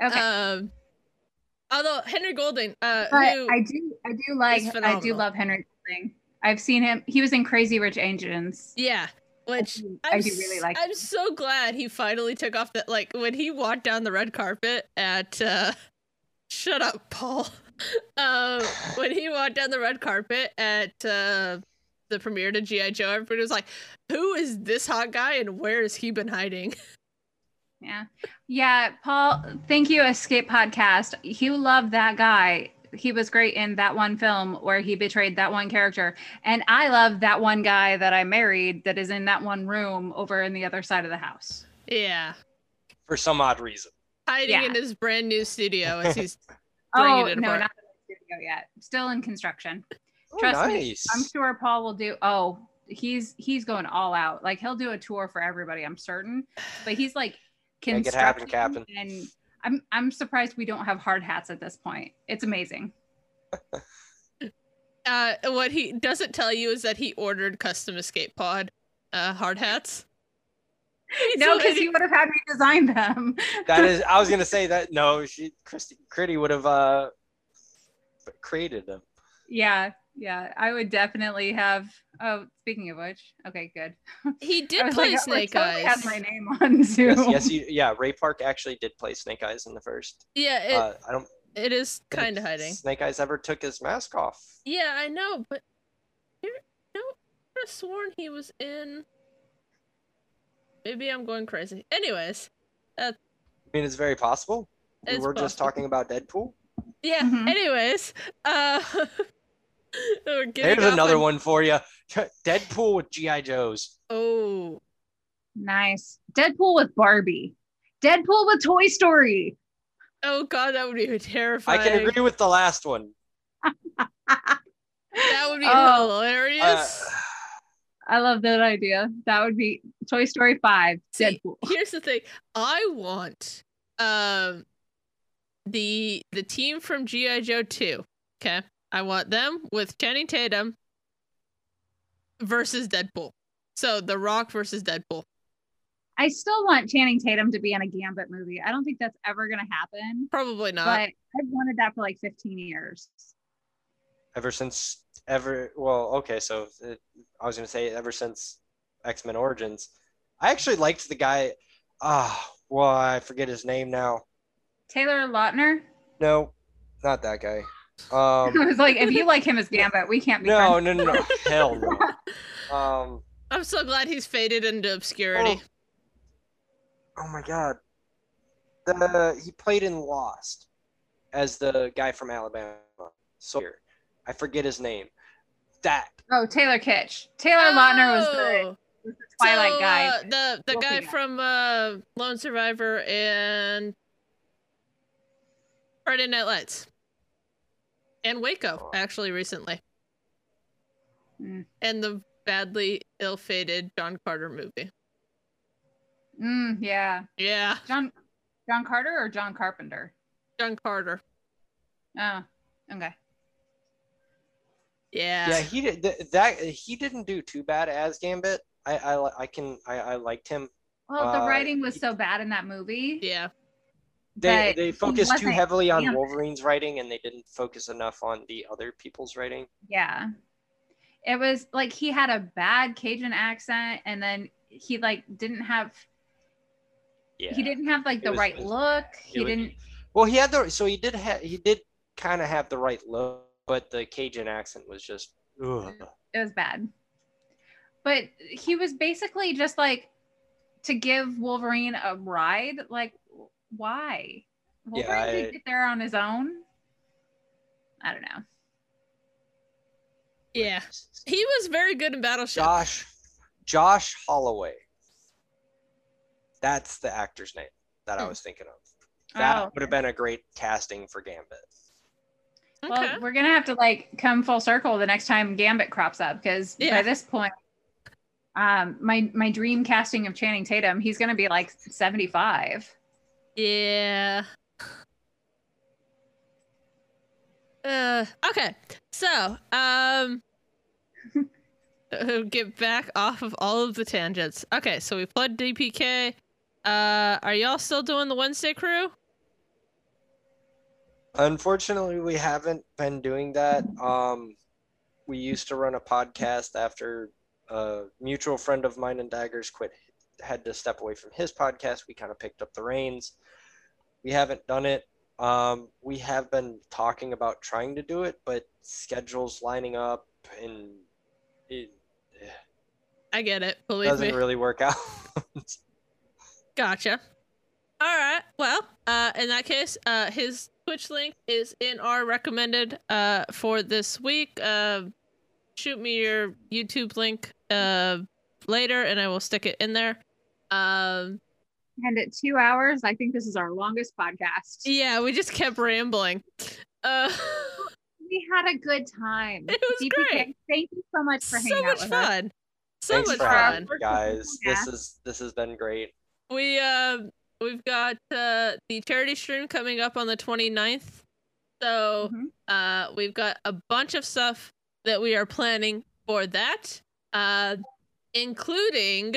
Okay. Although Henry Golding, I do love Henry Golding. I've seen him. He was in Crazy Rich Asians. Yeah. Which I do really like. I'm so glad he finally took off that. Like when he walked down the red carpet at, shut up, Paul. When he walked down the red carpet at the premiere to G.I. Joe, everybody was like, "Who is this hot guy, and where has he been hiding?" Yeah. Paul, thank you, Escape Podcast. He loved that guy. He was great in that one film where he betrayed that one character. And I love that one guy that I married that is in that one room over in the other side of the house. Yeah. For some odd reason. Hiding in his brand new studio as he's bringing it apart. No, not in the studio. go yet. Still in construction. Oh, trust me, I'm sure Paul will do. Oh, he's going all out. Like, he'll do a tour for everybody, I'm certain. But he's like, make it happen, Captain. And I'm surprised we don't have hard hats at this point. It's amazing. What he doesn't tell you is that he ordered custom Escape Pod hard hats. No, because he would have had me design them. That is, I was gonna say that. No, Critty would have created them. Yeah, I would definitely have. Oh, speaking of which, okay, good. He did play Snake Eyes. Totally has my name on Zoom. Yes, Ray Park actually did play Snake Eyes in the first. Yeah, I don't. It is kind of hiding. Snake Eyes ever took his mask off. Yeah, I know, but I could have sworn he was in. Maybe I'm going crazy. Anyways, I mean, it's very possible. We were just talking about Deadpool. Yeah. Mm-hmm. Anyways, there's another one for you. Deadpool with GI Joes. Oh, nice. Deadpool with Barbie. Deadpool with Toy Story. Oh God, that would be terrifying. I can agree with the last one. That would be hilarious. I love that idea. That would be Toy Story 5. See, here's the thing. I want the team from G.I. Joe 2. Okay. I want them with Channing Tatum versus Deadpool. So The Rock versus Deadpool. I still want Channing Tatum to be in a Gambit movie. I don't think that's ever going to happen. Probably not. But I've wanted that for like 15 years. I was gonna say ever since X-Men Origins. I actually liked the guy. I forget his name now. Taylor Lautner? No, not that guy. I was like, if you like him as Gambit, we can't be friends. No, hell no. I'm so glad he's faded into obscurity. Oh my God, he played in Lost as the guy from Alabama. So weird. I forget his name. Taylor Kitsch. Taylor Lautner was the Twilight guy. The guy from Lone Survivor and Friday Night Lights. And Waco, actually, recently. Mm. And the badly ill-fated John Carter movie. Mm, yeah. Yeah. John Carter or John Carpenter? John Carter. Oh, okay. Yeah, he did that. He didn't do too bad as Gambit. I liked him. Well, the writing was so bad in that movie. Yeah, they focused too heavily on Wolverine's writing, and they didn't focus enough on the other people's writing. Yeah, it was like he had a bad Cajun accent, and then he like didn't have. Yeah. He didn't have like the right look. He didn't. Well, he had the so he did kind of have the right look. But the Cajun accent was just... Ugh. It was bad. But he was basically just like, to give Wolverine a ride, like, why? Wolverine didn't get there on his own? I don't know. Yeah. He was very good in Battleship. Josh Holloway. That's the actor's name that I was thinking of. That would have been a great casting for Gambit. Well, we're going to have to like come full circle the next time Gambit crops up, because by this point, my dream casting of Channing Tatum, he's going to be like 75. Yeah. Okay. So, get back off of all of the tangents. Okay, so we plugged DPK. Are y'all still doing the Wednesday crew? Unfortunately, we haven't been doing that. We used to run a podcast after a mutual friend of mine and Daggers had to step away from his podcast. We kind of picked up the reins. We haven't done it. We have been talking about trying to do it, but schedules lining up and I get it. Believe me, doesn't really work out. Gotcha. All right. Well, in that case, his Twitch link is in our recommended for this week. Shoot me your YouTube link later, and I will stick it in there. And at 2 hours, I think this is our longest podcast. Yeah, we just kept rambling. We had a good time. It was great. Thank you so much for hanging out with us. So much fun. So much fun, guys. This has been great. We've got the charity stream coming up on the 29th. So we've got a bunch of stuff that we are planning for that, including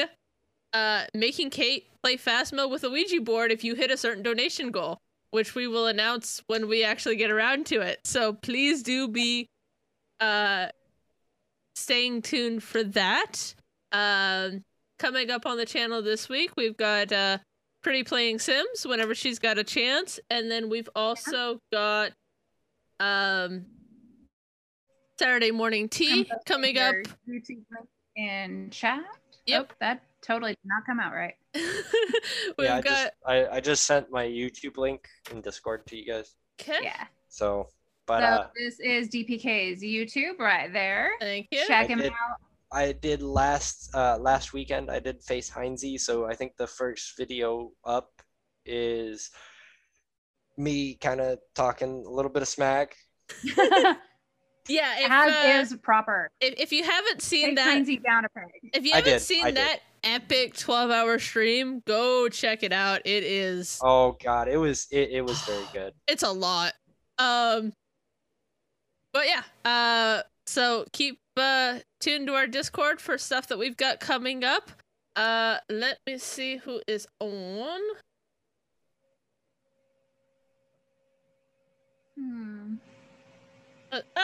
making Kate play Phasma with a Ouija board if you hit a certain donation goal, which we will announce when we actually get around to it. So please do be staying tuned for that. Coming up on the channel this week, we've got Pretty playing Sims whenever she's got a chance. And then we've also got Saturday Morning Tea coming up. YouTube in chat. Yep. Oh, that totally did not come out right. I just sent my YouTube link in Discord to you guys. Okay. Yeah. So this is DPK's YouTube right there. Thank you. Check him out. I did last weekend. I did Face Heinze, so I think the first video up is me kind of talking a little bit of smack. As is proper. If you haven't seen that, if you haven't seen that epic 12-hour stream, go check it out. It is. Oh God, it was very good. It's a lot. But yeah. So keep. Tune to our Discord for stuff that we've got coming up. Let me see who is on.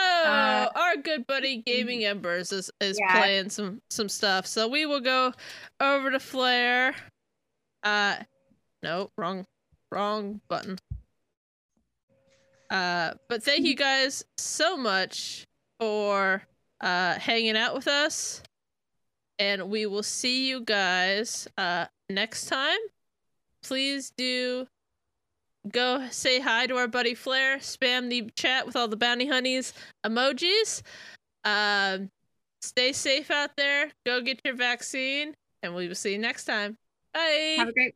Our good buddy Gaming Embers is playing some stuff. So we will go over to Flare. No, wrong button. But thank you guys so much for hanging out with us, and we will see you guys next time. Please do go say hi to our buddy Flair, spam the chat with all the bounty honeys emojis. Stay safe out there, go get your vaccine, and we will see you next time. Bye. Have a great